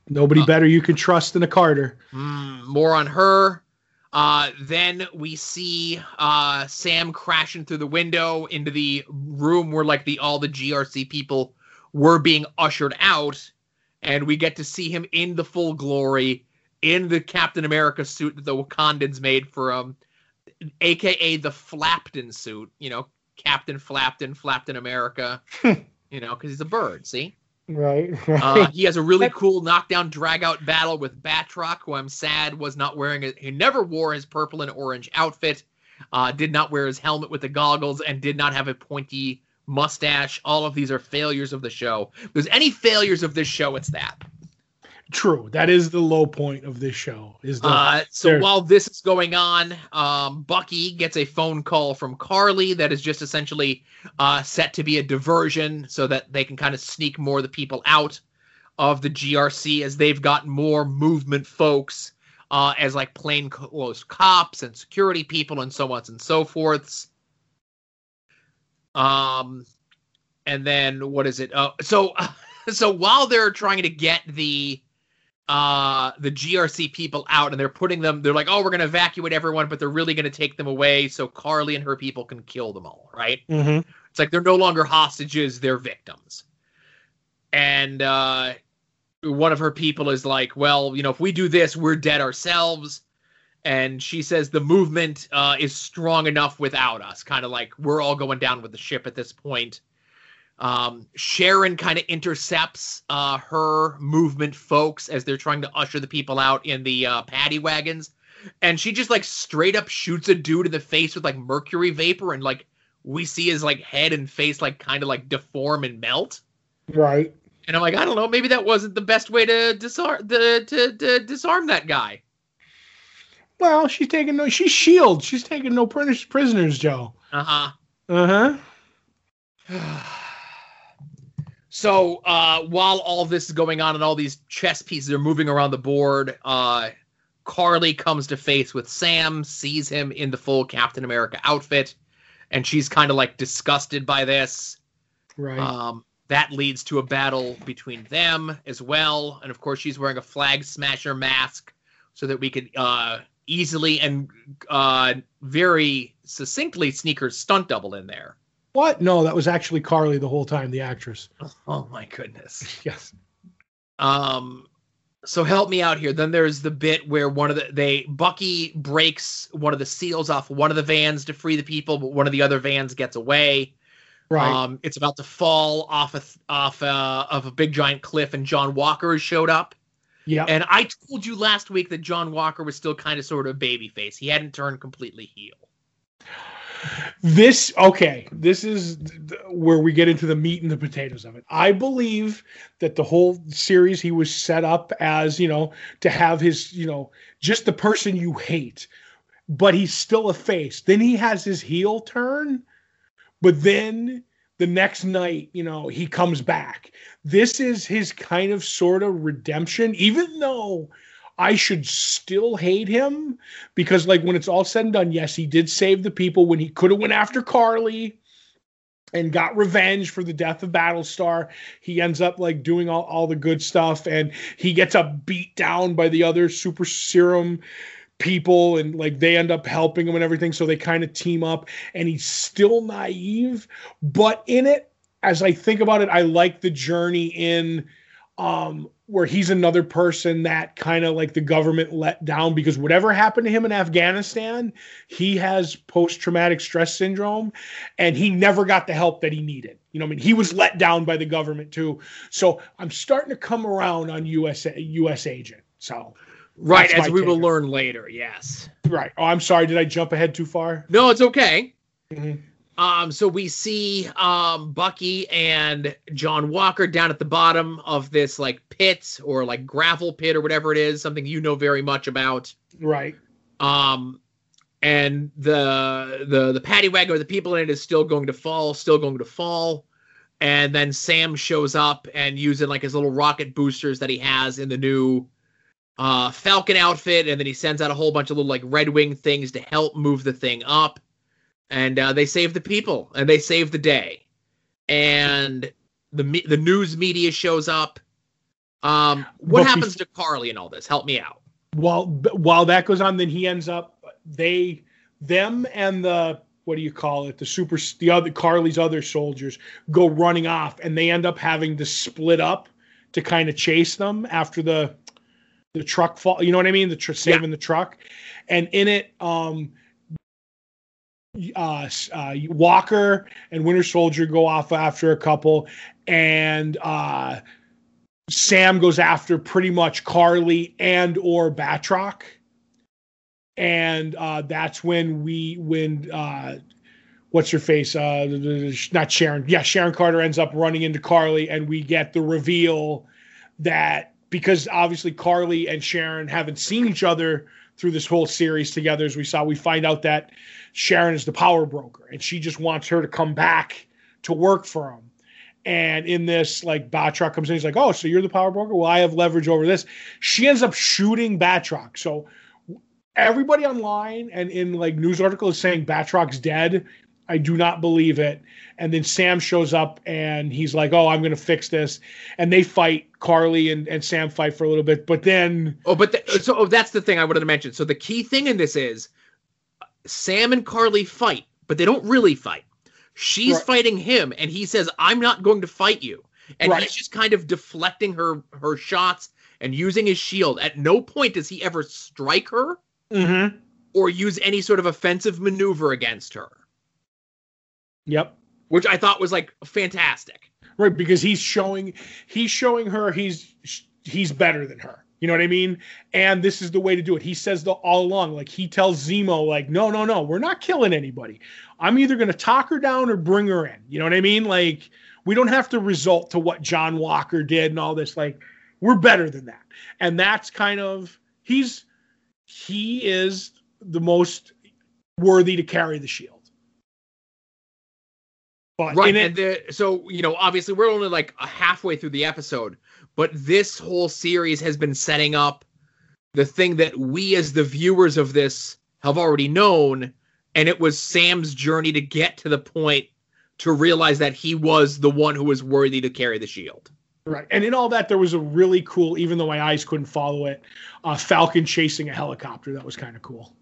Nobody uh, better you can trust than a Carter. Mm, more on her. Uh, then we see uh, Sam crashing through the window into the room where like the all the G R C people were being ushered out. And we get to see him in the full glory in the Captain America suit that the Wakandans made for him, um, a k a the Flapton suit. You know, Captain Flapton, Flapton America, you know, because he's a bird, see? Right, right. Uh, he has a really cool knockdown, drag-out battle with Batroc, who I'm sad was not wearing it. He never wore his purple and orange outfit, uh, did not wear his helmet with the goggles, and did not have a pointy mustache. All of these are failures of the show. If there's any failures of this show, it's that. True. That is the low point of this show. Is the, uh, so there's... while this is going on, um, Bucky gets a phone call from Carly that is just essentially uh, set to be a diversion so that they can kind of sneak more of the people out of the G R C as they've got more movement folks uh, as like plainclothes cops and security people and so on and so forth. Um, and then what is it? Uh, so, uh, so while they're trying to get the uh the G R C people out, and they're putting them, they're like, oh, we're going to evacuate everyone, but they're really going to take them away so Carly and her people can kill them all, right? Mm-hmm. It's like they're no longer hostages, they're victims. And uh one of her people is like, well, you know, if we do this, we're dead ourselves. And she says the movement uh is strong enough without us, kind of like we're all going down with the ship at this point. Um, Sharon kind of intercepts uh, her movement folks as they're trying to usher the people out in the uh, paddy wagons. And she just like straight up shoots a dude in the face with like mercury vapor. And like we see his like head and face like kind of like deform and melt. Right. And I'm like, I don't know, maybe that wasn't the best way to disarm, the, to, to disarm that guy. Well, she's taking no, she's S H I E L D. She's taking no prisoners, Joe. Uh-huh. Uh-huh. So uh, while all this is going on and all these chess pieces are moving around the board, uh, Carly comes to face with Sam, sees him in the full Captain America outfit, and she's kind of like disgusted by this. Right. Um, that leads to a battle between them as well. And of course, she's wearing a flag smasher mask so that we could uh, easily and uh, very succinctly sneak her stunt double in there. What? No, that was actually Carly the whole time, the actress. Oh, my goodness. Yes. Um, so help me out here. Then there's the bit where one of the they Bucky breaks one of the seals off one of the vans to free the people, but one of the other vans gets away. Right. Um, it's about to fall off a, off a, of a big giant cliff, and John Walker has showed up. Yeah. And I told you last week that John Walker was still kind of sort of babyface. He hadn't turned completely heel. This, okay, this is th- where we get into the meat and the potatoes of it. I believe that the whole series he was set up as, you know, to have his, you know, just the person you hate, but he's still a face. Then he has his heel turn, but then the next night, you know, he comes back. This is his kind of sort of redemption, even though I should still hate him because, like, when it's all said and done, yes, he did save the people when he could have went after Carly and got revenge for the death of Battlestar. He ends up, like, doing all, all the good stuff, and he gets up beat down by the other Super Serum people, and, like, they end up helping him and everything, so they kind of team up, and he's still naive. But in it, as I think about it, I like the journey in um where he's another person that kind of, like, the government let down, because whatever happened to him in Afghanistan, he has post-traumatic stress syndrome, and he never got the help that he needed. You know what I mean? He was let down by the government too. So I'm starting to come around on U S U S Agent. So right, as we will learn later, yes. Right. Oh, I'm sorry. Did I jump ahead too far? No, it's okay. Mm-hmm. Um, so we see um, Bucky and John Walker down at the bottom of this, like, pit or, like, gravel pit or whatever it is, something you know very much about. Right. Um, and the the the paddy wagon or the people in it is still going to fall, still going to fall. And then Sam shows up and using, like, his little rocket boosters that he has in the new uh, Falcon outfit. And then he sends out a whole bunch of little, like, Red Wing things to help move the thing up. And uh, they saved the people, and they saved the day. And the me- the news media shows up. Um, what but happens before, to Carly in all this? Help me out. While while that goes on, then he ends up they them and the what do you call it? The super the other Carly's other soldiers go running off, and they end up having to split up to kind of chase them after the the truck fall. You know what I mean? The tr- saving yeah. the truck, and in it. Um, Uh, uh, Walker and Winter Soldier go off after a couple, and uh, Sam goes after pretty much Carly and or Batroc, and uh, that's when we when uh, what's her face? Uh, not Sharon. Yeah, Sharon Carter ends up running into Carly, and we get the reveal that because obviously Carly and Sharon haven't seen each other through this whole series together, as we saw, we find out that Sharon is the power broker, and she just wants her to come back to work for him. And in this, like, Batroc comes in, he's like, oh, so you're the power broker? Well, I have leverage over this. She ends up shooting Batroc. So everybody online and in, like, news articles is saying Batroc's dead. I do not believe it. And then Sam shows up, and he's like, oh, I'm going to fix this. And they fight. Carly and, and Sam fight for a little bit, but then... Oh, but the, so oh, that's the thing I wanted to mention. So the key thing in this is Sam and Carly fight, but they don't really fight. She's right. fighting him, and he says, I'm not going to fight you. And right. he's just kind of deflecting her, her shots and using his shield. At no point does he ever strike her mm-hmm. or use any sort of offensive maneuver against her. Yep. Which I thought was, like, fantastic. Right, because he's showing he's showing her he's he's better than her. You know what I mean? And this is the way to do it. He says the, all along, like, he tells Zemo, like, no, no, no, we're not killing anybody. I'm either going to talk her down or bring her in. You know what I mean? Like, we don't have to resort to what John Walker did and all this. Like, we're better than that. And that's kind of he's he is the most worthy to carry the shield. But right, it, and the, so, you know, obviously we're only, like, halfway through the episode, but this whole series has been setting up the thing that we as the viewers of this have already known, and it was Sam's journey to get to the point to realize that he was the one who was worthy to carry the shield. Right, and in all that, there was a really cool, even though my eyes couldn't follow it, uh, Falcon chasing a helicopter. That was kind of cool.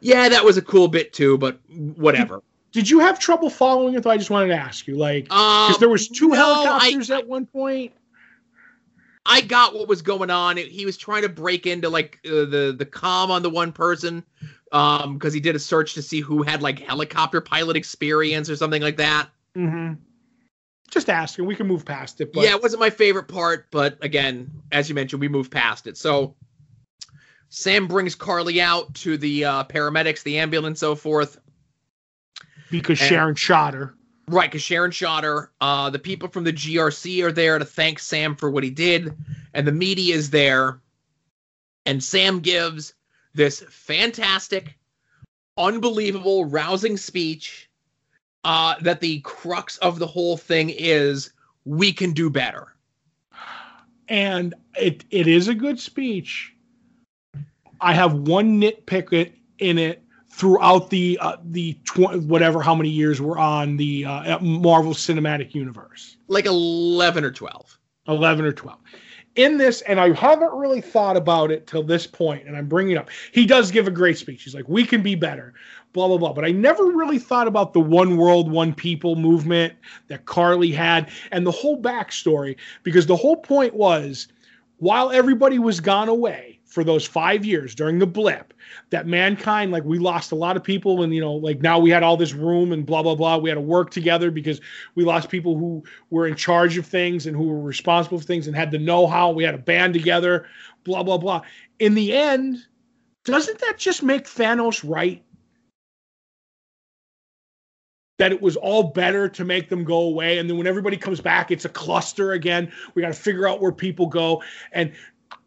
Yeah, that was a cool bit too, but whatever. Did you have trouble following it? I just wanted to ask you, like, because um, there was two no, helicopters I, at one point. I got what was going on. It, he was trying to break into, like, uh, the the comm on the one person because um, he did a search to see who had, like, helicopter pilot experience or something like that. Mm-hmm. Just asking. We can move past it. But... yeah, it wasn't my favorite part, but again, as you mentioned, we moved past it. So Sam brings Carly out to the uh, paramedics, the ambulance, so forth. Because and, Sharon shot her. Right, because Sharon shot her. Uh, the people from the G R C are there to thank Sam for what he did. And the media is there. And Sam gives this fantastic, unbelievable, rousing speech. uh, that the crux of the whole thing is we can do better. And it it is a good speech. I have one nitpick in it throughout the uh, the tw- whatever how many years we're on the uh, Marvel Cinematic Universe, like eleven or twelve. Eleven or twelve. In this, and I haven't really thought about it till this point, and I'm bringing it up. He does give a great speech. He's like, we can be better, blah, blah, blah. But I never really thought about the one world, one people movement that Carly had and the whole backstory, because the whole point was, while everybody was gone away for those five years during the blip, that mankind, like, we lost a lot of people, and, you know, like, now we had all this room and blah, blah, blah. We had to work together because we lost people who were in charge of things and who were responsible for things and had the know-how. We had to band together, blah, blah, blah. In the end, doesn't that just make Thanos right? That it was all better to make them go away. And then when everybody comes back, it's a cluster again. We got to figure out where people go. And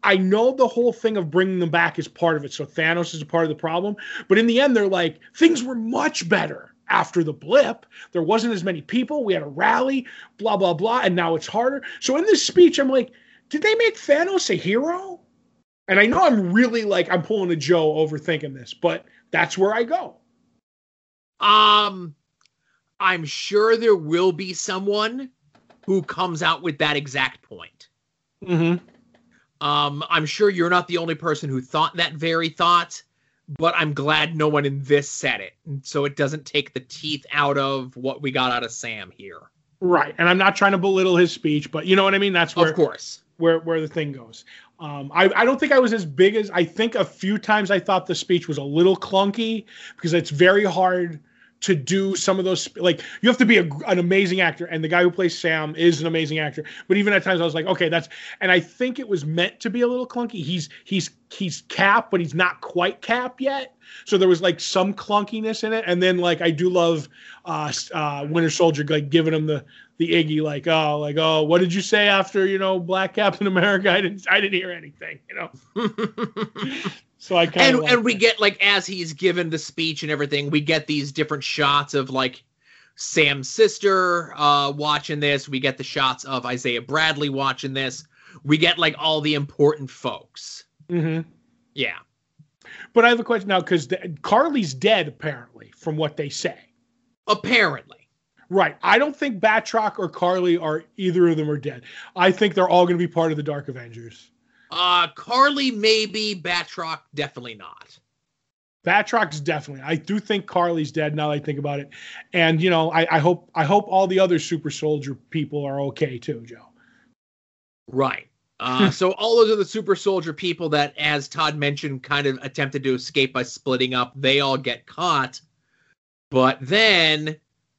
I know the whole thing of bringing them back is part of it. So Thanos is a part of the problem. But in the end, they're like, things were much better after the blip. There wasn't as many people. We had a rally, blah, blah, blah. And now it's harder. So in this speech, I'm like, did they make Thanos a hero? And I know I'm really like, I'm pulling a Joe overthinking this, but that's where I go. Um, I'm sure there will be someone who comes out with that exact point. Mm-hmm. Um, I'm sure you're not the only person who thought that very thought, but I'm glad no one in this said it. So it doesn't take the teeth out of what we got out of Sam here. Right. And I'm not trying to belittle his speech, but you know what I mean? That's where, of course, where, where the thing goes. Um, I, I don't think I was as big as I think a few times I thought the speech was a little clunky because it's very hard to do some of those, like, you have to be a, an amazing actor, and the guy who plays Sam is an amazing actor. But even at times I was like, okay, that's, and I think it was meant to be a little clunky. He's, he's, he's Cap, but he's not quite Cap yet. So there was like some clunkiness in it. And then like, I do love uh, uh, Winter Soldier, like giving him the, the Iggy, like, oh, like, oh, what did you say after, you know, Black Captain America? I didn't, I didn't hear anything, you know? So I kind of and, and we get, like, as he's given the speech and everything, we get these different shots of, like, Sam's sister uh, watching this. We get the shots of Isaiah Bradley watching this. We get, like, all the important folks. Mm-hmm. Yeah. But I have a question now, because Carly's dead, apparently, from what they say. Apparently. Right. I don't think Batroc or Carly are, either of them are dead. I think they're all going to be part of the Dark Avengers. Uh, Carly maybe, Batroc definitely not. Batroc's definitely. I do think Carly's dead now that I think about it. And, you know, I, I hope I hope all the other super soldier people are okay too, Joe. Right. Uh, so all those are the super soldier people that, as Todd mentioned, kind of attempted to escape by splitting up. They all get caught. But then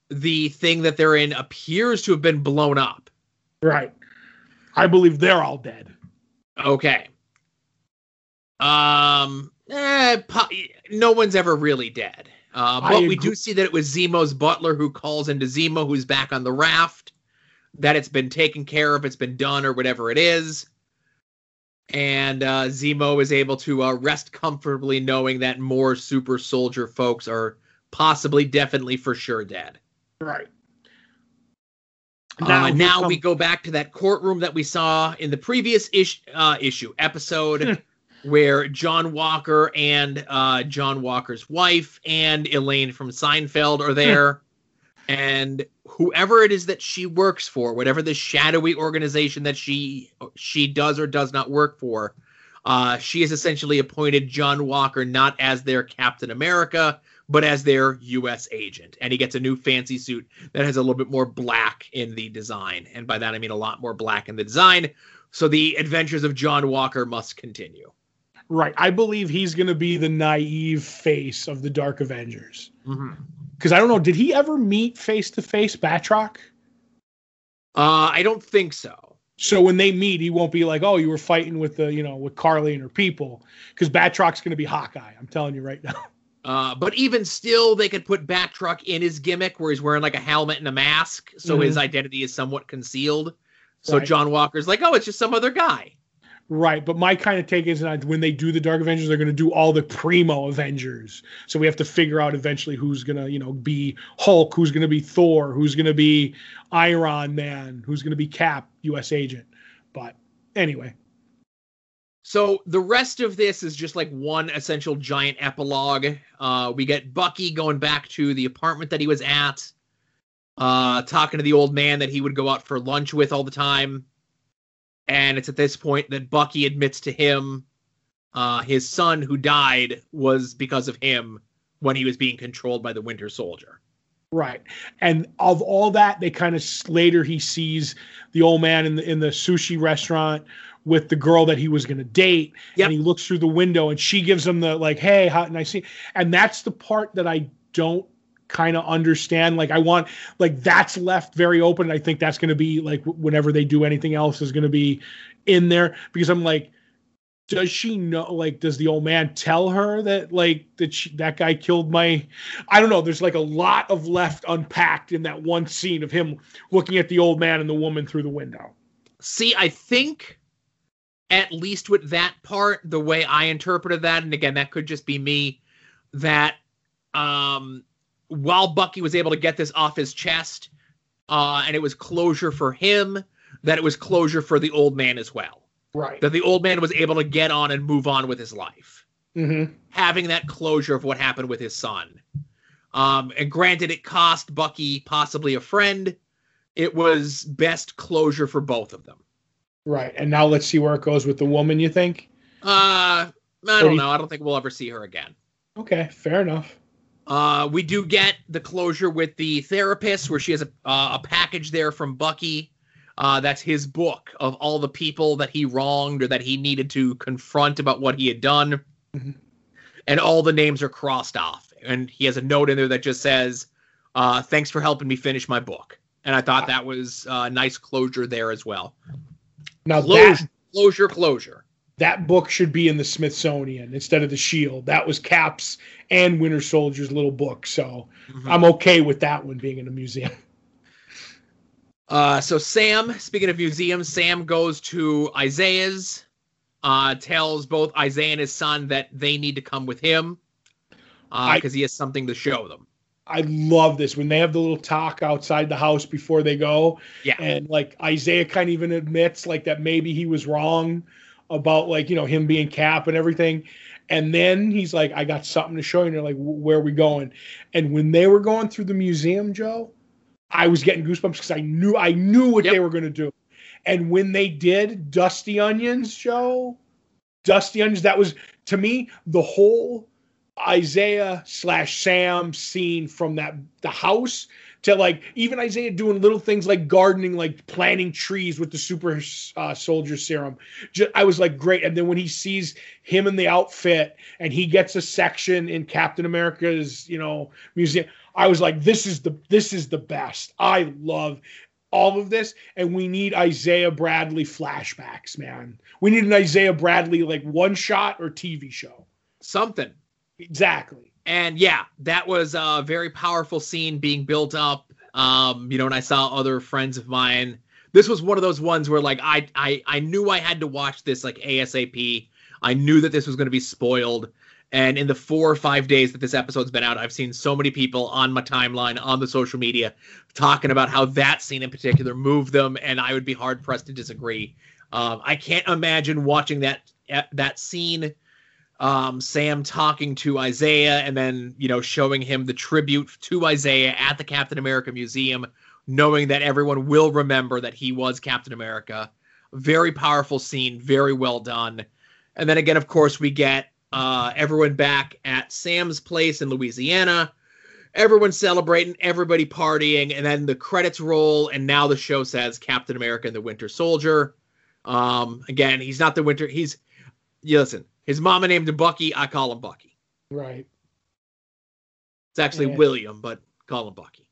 the thing that they're in appears to have been blown up. Right. I believe they're all dead. Okay. Um, eh, po- no one's ever really dead. Uh, but we do see that it was Zemo's butler who calls into Zemo, who's back on the raft, that it's been taken care of, it's been done, or whatever it is. And uh, Zemo is able to uh, rest comfortably knowing that more super soldier folks are possibly, definitely, for sure dead. Right. Now, uh, now we go back to that courtroom that we saw in the previous ish, uh, issue episode where John Walker and uh, John Walker's wife and Elaine from Seinfeld are there. And whoever it is that she works for, whatever the shadowy organization that she she does or does not work for, uh, she has essentially appointed John Walker not as their Captain America, but as their U S agent. And he gets a new fancy suit that has a little bit more black in the design. And by that, I mean a lot more black in the design. So the adventures of John Walker must continue. Right. I believe he's going to be the naive face of the Dark Avengers. Mm-hmm. Because I don't know, did he ever meet face-to-face Batroc? Uh, I don't think so. So when they meet, he won't be like, oh, you were fighting with the, you know, with Carly and her people. Because Batroc's going to be Hawkeye. I'm telling you right now. Uh, but even still, they could put Batroc in his gimmick where he's wearing like a helmet and a mask. So mm-hmm. his identity is somewhat concealed. So right. John Walker's like, oh, it's just some other guy. Right, but my kind of take is that when they do the Dark Avengers, they're going to do all the primo Avengers. So we have to figure out eventually who's going to, you know, be Hulk, who's going to be Thor, who's going to be Iron Man, who's going to be Cap, U S Agent. But anyway. So the rest of this is just like one essential giant epilogue. Uh, we get Bucky going back to the apartment that he was at, uh, talking to the old man that he would go out for lunch with all the time. And it's at this point that Bucky admits to him uh, his son who died was because of him when he was being controlled by the Winter Soldier. Right. And of all that, they kind of later he sees the old man in the, in the sushi restaurant with the girl that he was going to date. Yep. And he looks through the window and she gives him the like, hey, how can I see? And that's the part that I don't kind of understand. Like I want, like that's left very open. And I think that's going to be like, whenever they do anything else is going to be in there, because I'm like, does she know, like, does the old man tell her that like that she, that guy killed my, I don't know. There's like a lot of left unpacked in that one scene of him looking at the old man and the woman through the window. See, I think at least with that part, the way I interpreted that. And again, that could just be me that, um, while Bucky was able to get this off his chest, uh, and it was closure for him, that it was closure for the old man as well. Right. That the old man was able to get on and move on with his life. Mm-hmm. Having that closure of what happened with his son. Um, and granted, it cost Bucky possibly a friend. It was best closure for both of them. Right. And now let's see where it goes with the woman, you think? Uh, I don't know. I don't think we'll ever see her again. Okay, fair enough. Uh, we do get the closure with the therapist where she has a, uh, a package there from Bucky. Uh, that's his book of all the people that he wronged or that he needed to confront about what he had done. Mm-hmm. And all the names are crossed off. And he has a note in there that just says, uh, thanks for helping me finish my book. And I thought that was a uh, nice closure there as well. Now closure, that, closure, closure. That book should be in the Smithsonian instead of the Shield. That was Cap's and Winter Soldier's little book. So mm-hmm. I'm okay with that one being in a museum. Uh, so Sam, speaking of museums, Sam goes to Isaiah's, uh, tells both Isaiah and his son that they need to come with him because uh, he has something to show them. I love this when they have the little talk outside the house before they go. Yeah. And like Isaiah kind of even admits like that maybe he was wrong about like, you know, him being Cap and everything. And then he's like, I got something to show you. And they're like, where are we going? And when they were going through the museum, Joe, I was getting goosebumps because I knew, I knew what yep. they were going to do. And when they did Dusty Onions, Joe, Dusty Onions, that was to me, the whole Isaiah slash Sam scene from that, the house to like, even Isaiah doing little things like gardening, like planting trees with the super uh, soldier serum. Just, I was like, great. And then when he sees him in the outfit and he gets a section in Captain America's, you know, museum, I was like, this is the, this is the best. I love all of this. And we need Isaiah Bradley flashbacks, man. We need an Isaiah Bradley, like one shot or T V show. Something. Exactly. And yeah, that was a very powerful scene being built up. Um, you know, and I saw other friends of mine. This was one of those ones where like, I, I, I knew I had to watch this like ASAP. I knew that this was going to be spoiled. And in the four or five days that this episode's been out, I've seen so many people on my timeline, on the social media, talking about how that scene in particular moved them. And I would be hard pressed to disagree. Um, I can't imagine watching that, that scene Um, Sam talking to Isaiah and then, you know, showing him the tribute to Isaiah at the Captain America Museum, knowing that everyone will remember that he was Captain America. Very powerful scene, very well done. And then again, of course, we get uh, everyone back at Sam's place in Louisiana. Everyone celebrating, everybody partying, and then the credits roll, and now the show says Captain America and the Winter Soldier. Um, again, he's not the Winter, he's, you listen, his mama named him Bucky. I call him Bucky. Right. It's actually and, William, but call him Bucky.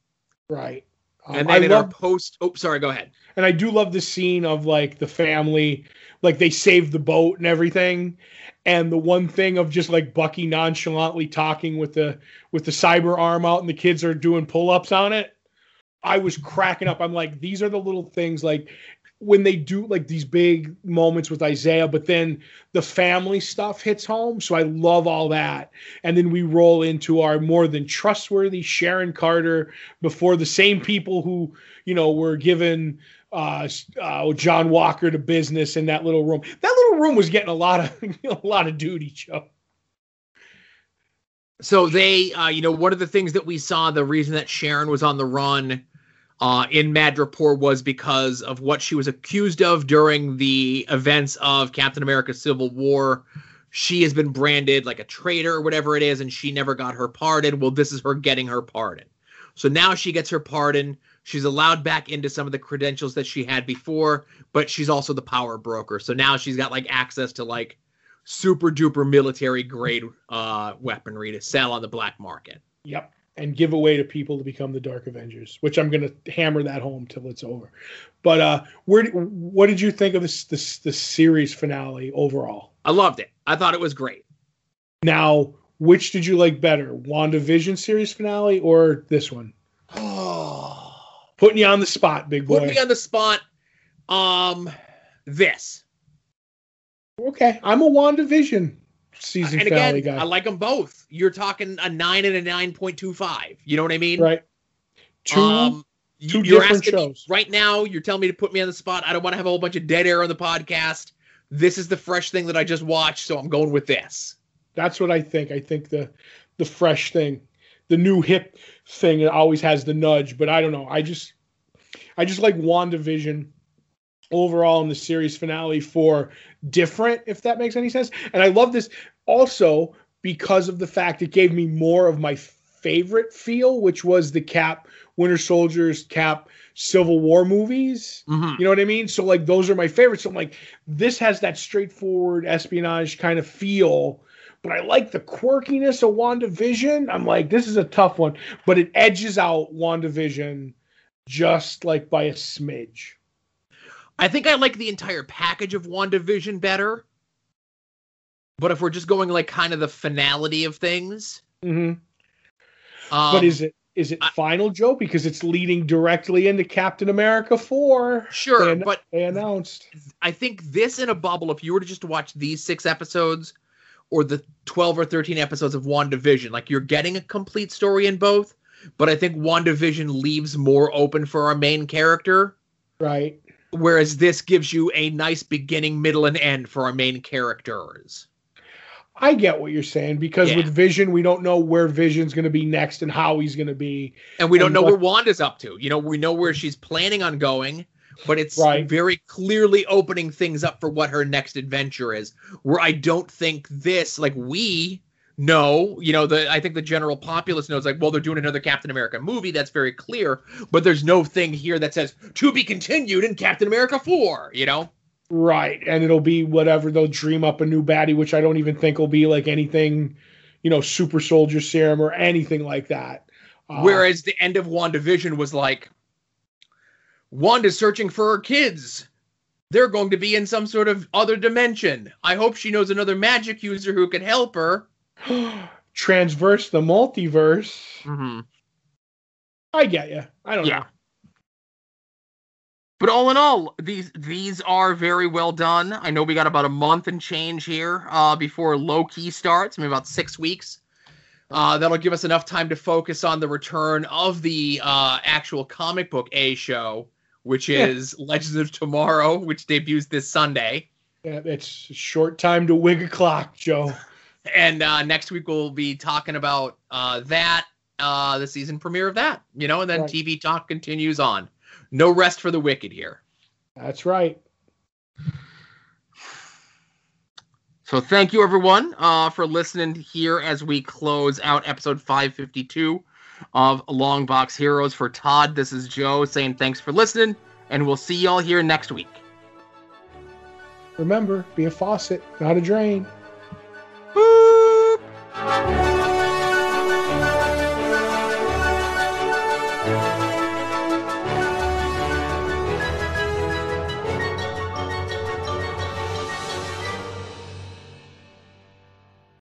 Right. Um, and then I in love, our post... Oh, sorry, go ahead. And I do love the scene of, like, the family. Like, they saved the boat and everything. And the one thing of just, like, Bucky nonchalantly talking with the with the cyber arm out and the kids are doing pull-ups on it. I was cracking up. I'm like, these are the little things, like... when they do like these big moments with Isaiah, but then the family stuff hits home. So I love all that. And then we roll into our more than trustworthy Sharon Carter before the same people who, you know, were given uh, uh, John Walker to business in that little room. That little room was getting a lot of, a lot of duty, Joe. So they, uh, you know, one of the things that we saw, the reason that Sharon was on the run Uh, in Madripoor was because of what she was accused of during the events of Captain America's Civil War. She has been branded like a traitor or whatever it is, and she never got her pardon. Well, this is her getting her pardon. So now she gets her pardon. She's allowed back into some of the credentials that she had before, but she's also the power broker. So now she's got like access to like super duper military grade uh, weaponry to sell on the black market. Yep. And give away to people to become the Dark Avengers, which I'm going to hammer that home till it's over. But uh, where, what did you think of this, this this series finale overall? I loved it. I thought it was great. Now, which did you like better, WandaVision series finale or this one? Oh, putting you on the spot, big boy. Putting me on the spot. Um, this. Okay, I'm a WandaVision season and finale again, guy. I like them both. You're talking a nine and a nine point two five. You know what I mean? Right. Two, um, two you're different asking shows. Me, right now, you're telling me to put me on the spot. I don't want to have a whole bunch of dead air on the podcast. This is the fresh thing that I just watched, so I'm going with this. That's what I think. I think the the fresh thing, the new hip thing, it always has the nudge. But I don't know. I just I just like WandaVision overall in the series finale for different, if that makes any sense. And I love this also because of the fact it gave me more of my favorite feel, which was the Cap Winter Soldiers, Cap Civil War movies. Mm-hmm. You know what I mean? So like, those are my favorites. So I'm like, this has that straightforward espionage kind of feel, but I like the quirkiness of WandaVision. I'm like, this is a tough one, but it edges out WandaVision just like by a smidge. I think I like the entire package of WandaVision better. But if we're just going like kind of the finality of things. Mm-hmm. Um, but is it is it I, final, Joe? Because it's leading directly into Captain America four. Sure, they, but they announced. I think this in a bubble, if you were to just watch these six episodes or the twelve or thirteen episodes of WandaVision, like you're getting a complete story in both. But I think WandaVision leaves more open for our main character. Right. Whereas this gives you a nice beginning, middle, and end for our main characters. I get what you're saying, because yeah. with Vision, we don't know where Vision's going to be next and how he's going to be. And we don't and know what... where Wanda's up to. You know, we know where she's planning on going, but it's right. very clearly opening things up for what her next adventure is, where I don't think this, like we know, you know, the I think the general populace knows, like, well, they're doing another Captain America movie. That's very clear. But there's no thing here that says to be continued in Captain America four, you know? Right. And it'll be whatever. They'll dream up a new baddie, which I don't even think will be like anything, you know, super soldier serum or anything like that. Uh, Whereas the end of WandaVision was like, Wanda's searching for her kids. They're going to be in some sort of other dimension. I hope she knows another magic user who can help her. Transverse the multiverse. Mm-hmm. I get you. I don't yeah. know. But all in all, these these are very well done. I know we got about a month and change here uh, before Loki starts. Maybe about six weeks. Uh, that'll give us enough time to focus on the return of the uh, actual comic book A show, which is yeah. Legends of Tomorrow, which debuts this Sunday. Yeah, it's a short time to wig a clock, Joe. And uh, next week we'll be talking about uh, that, uh, the season premiere of that, you know, and then right. T V talk continues on. No rest for the wicked here. That's right. So thank you, everyone, uh, for listening here as we close out episode five fifty-two of Longbox Heroes. For Todd, this is Joe saying thanks for listening, and we'll see y'all here next week. Remember, be a faucet, not a drain.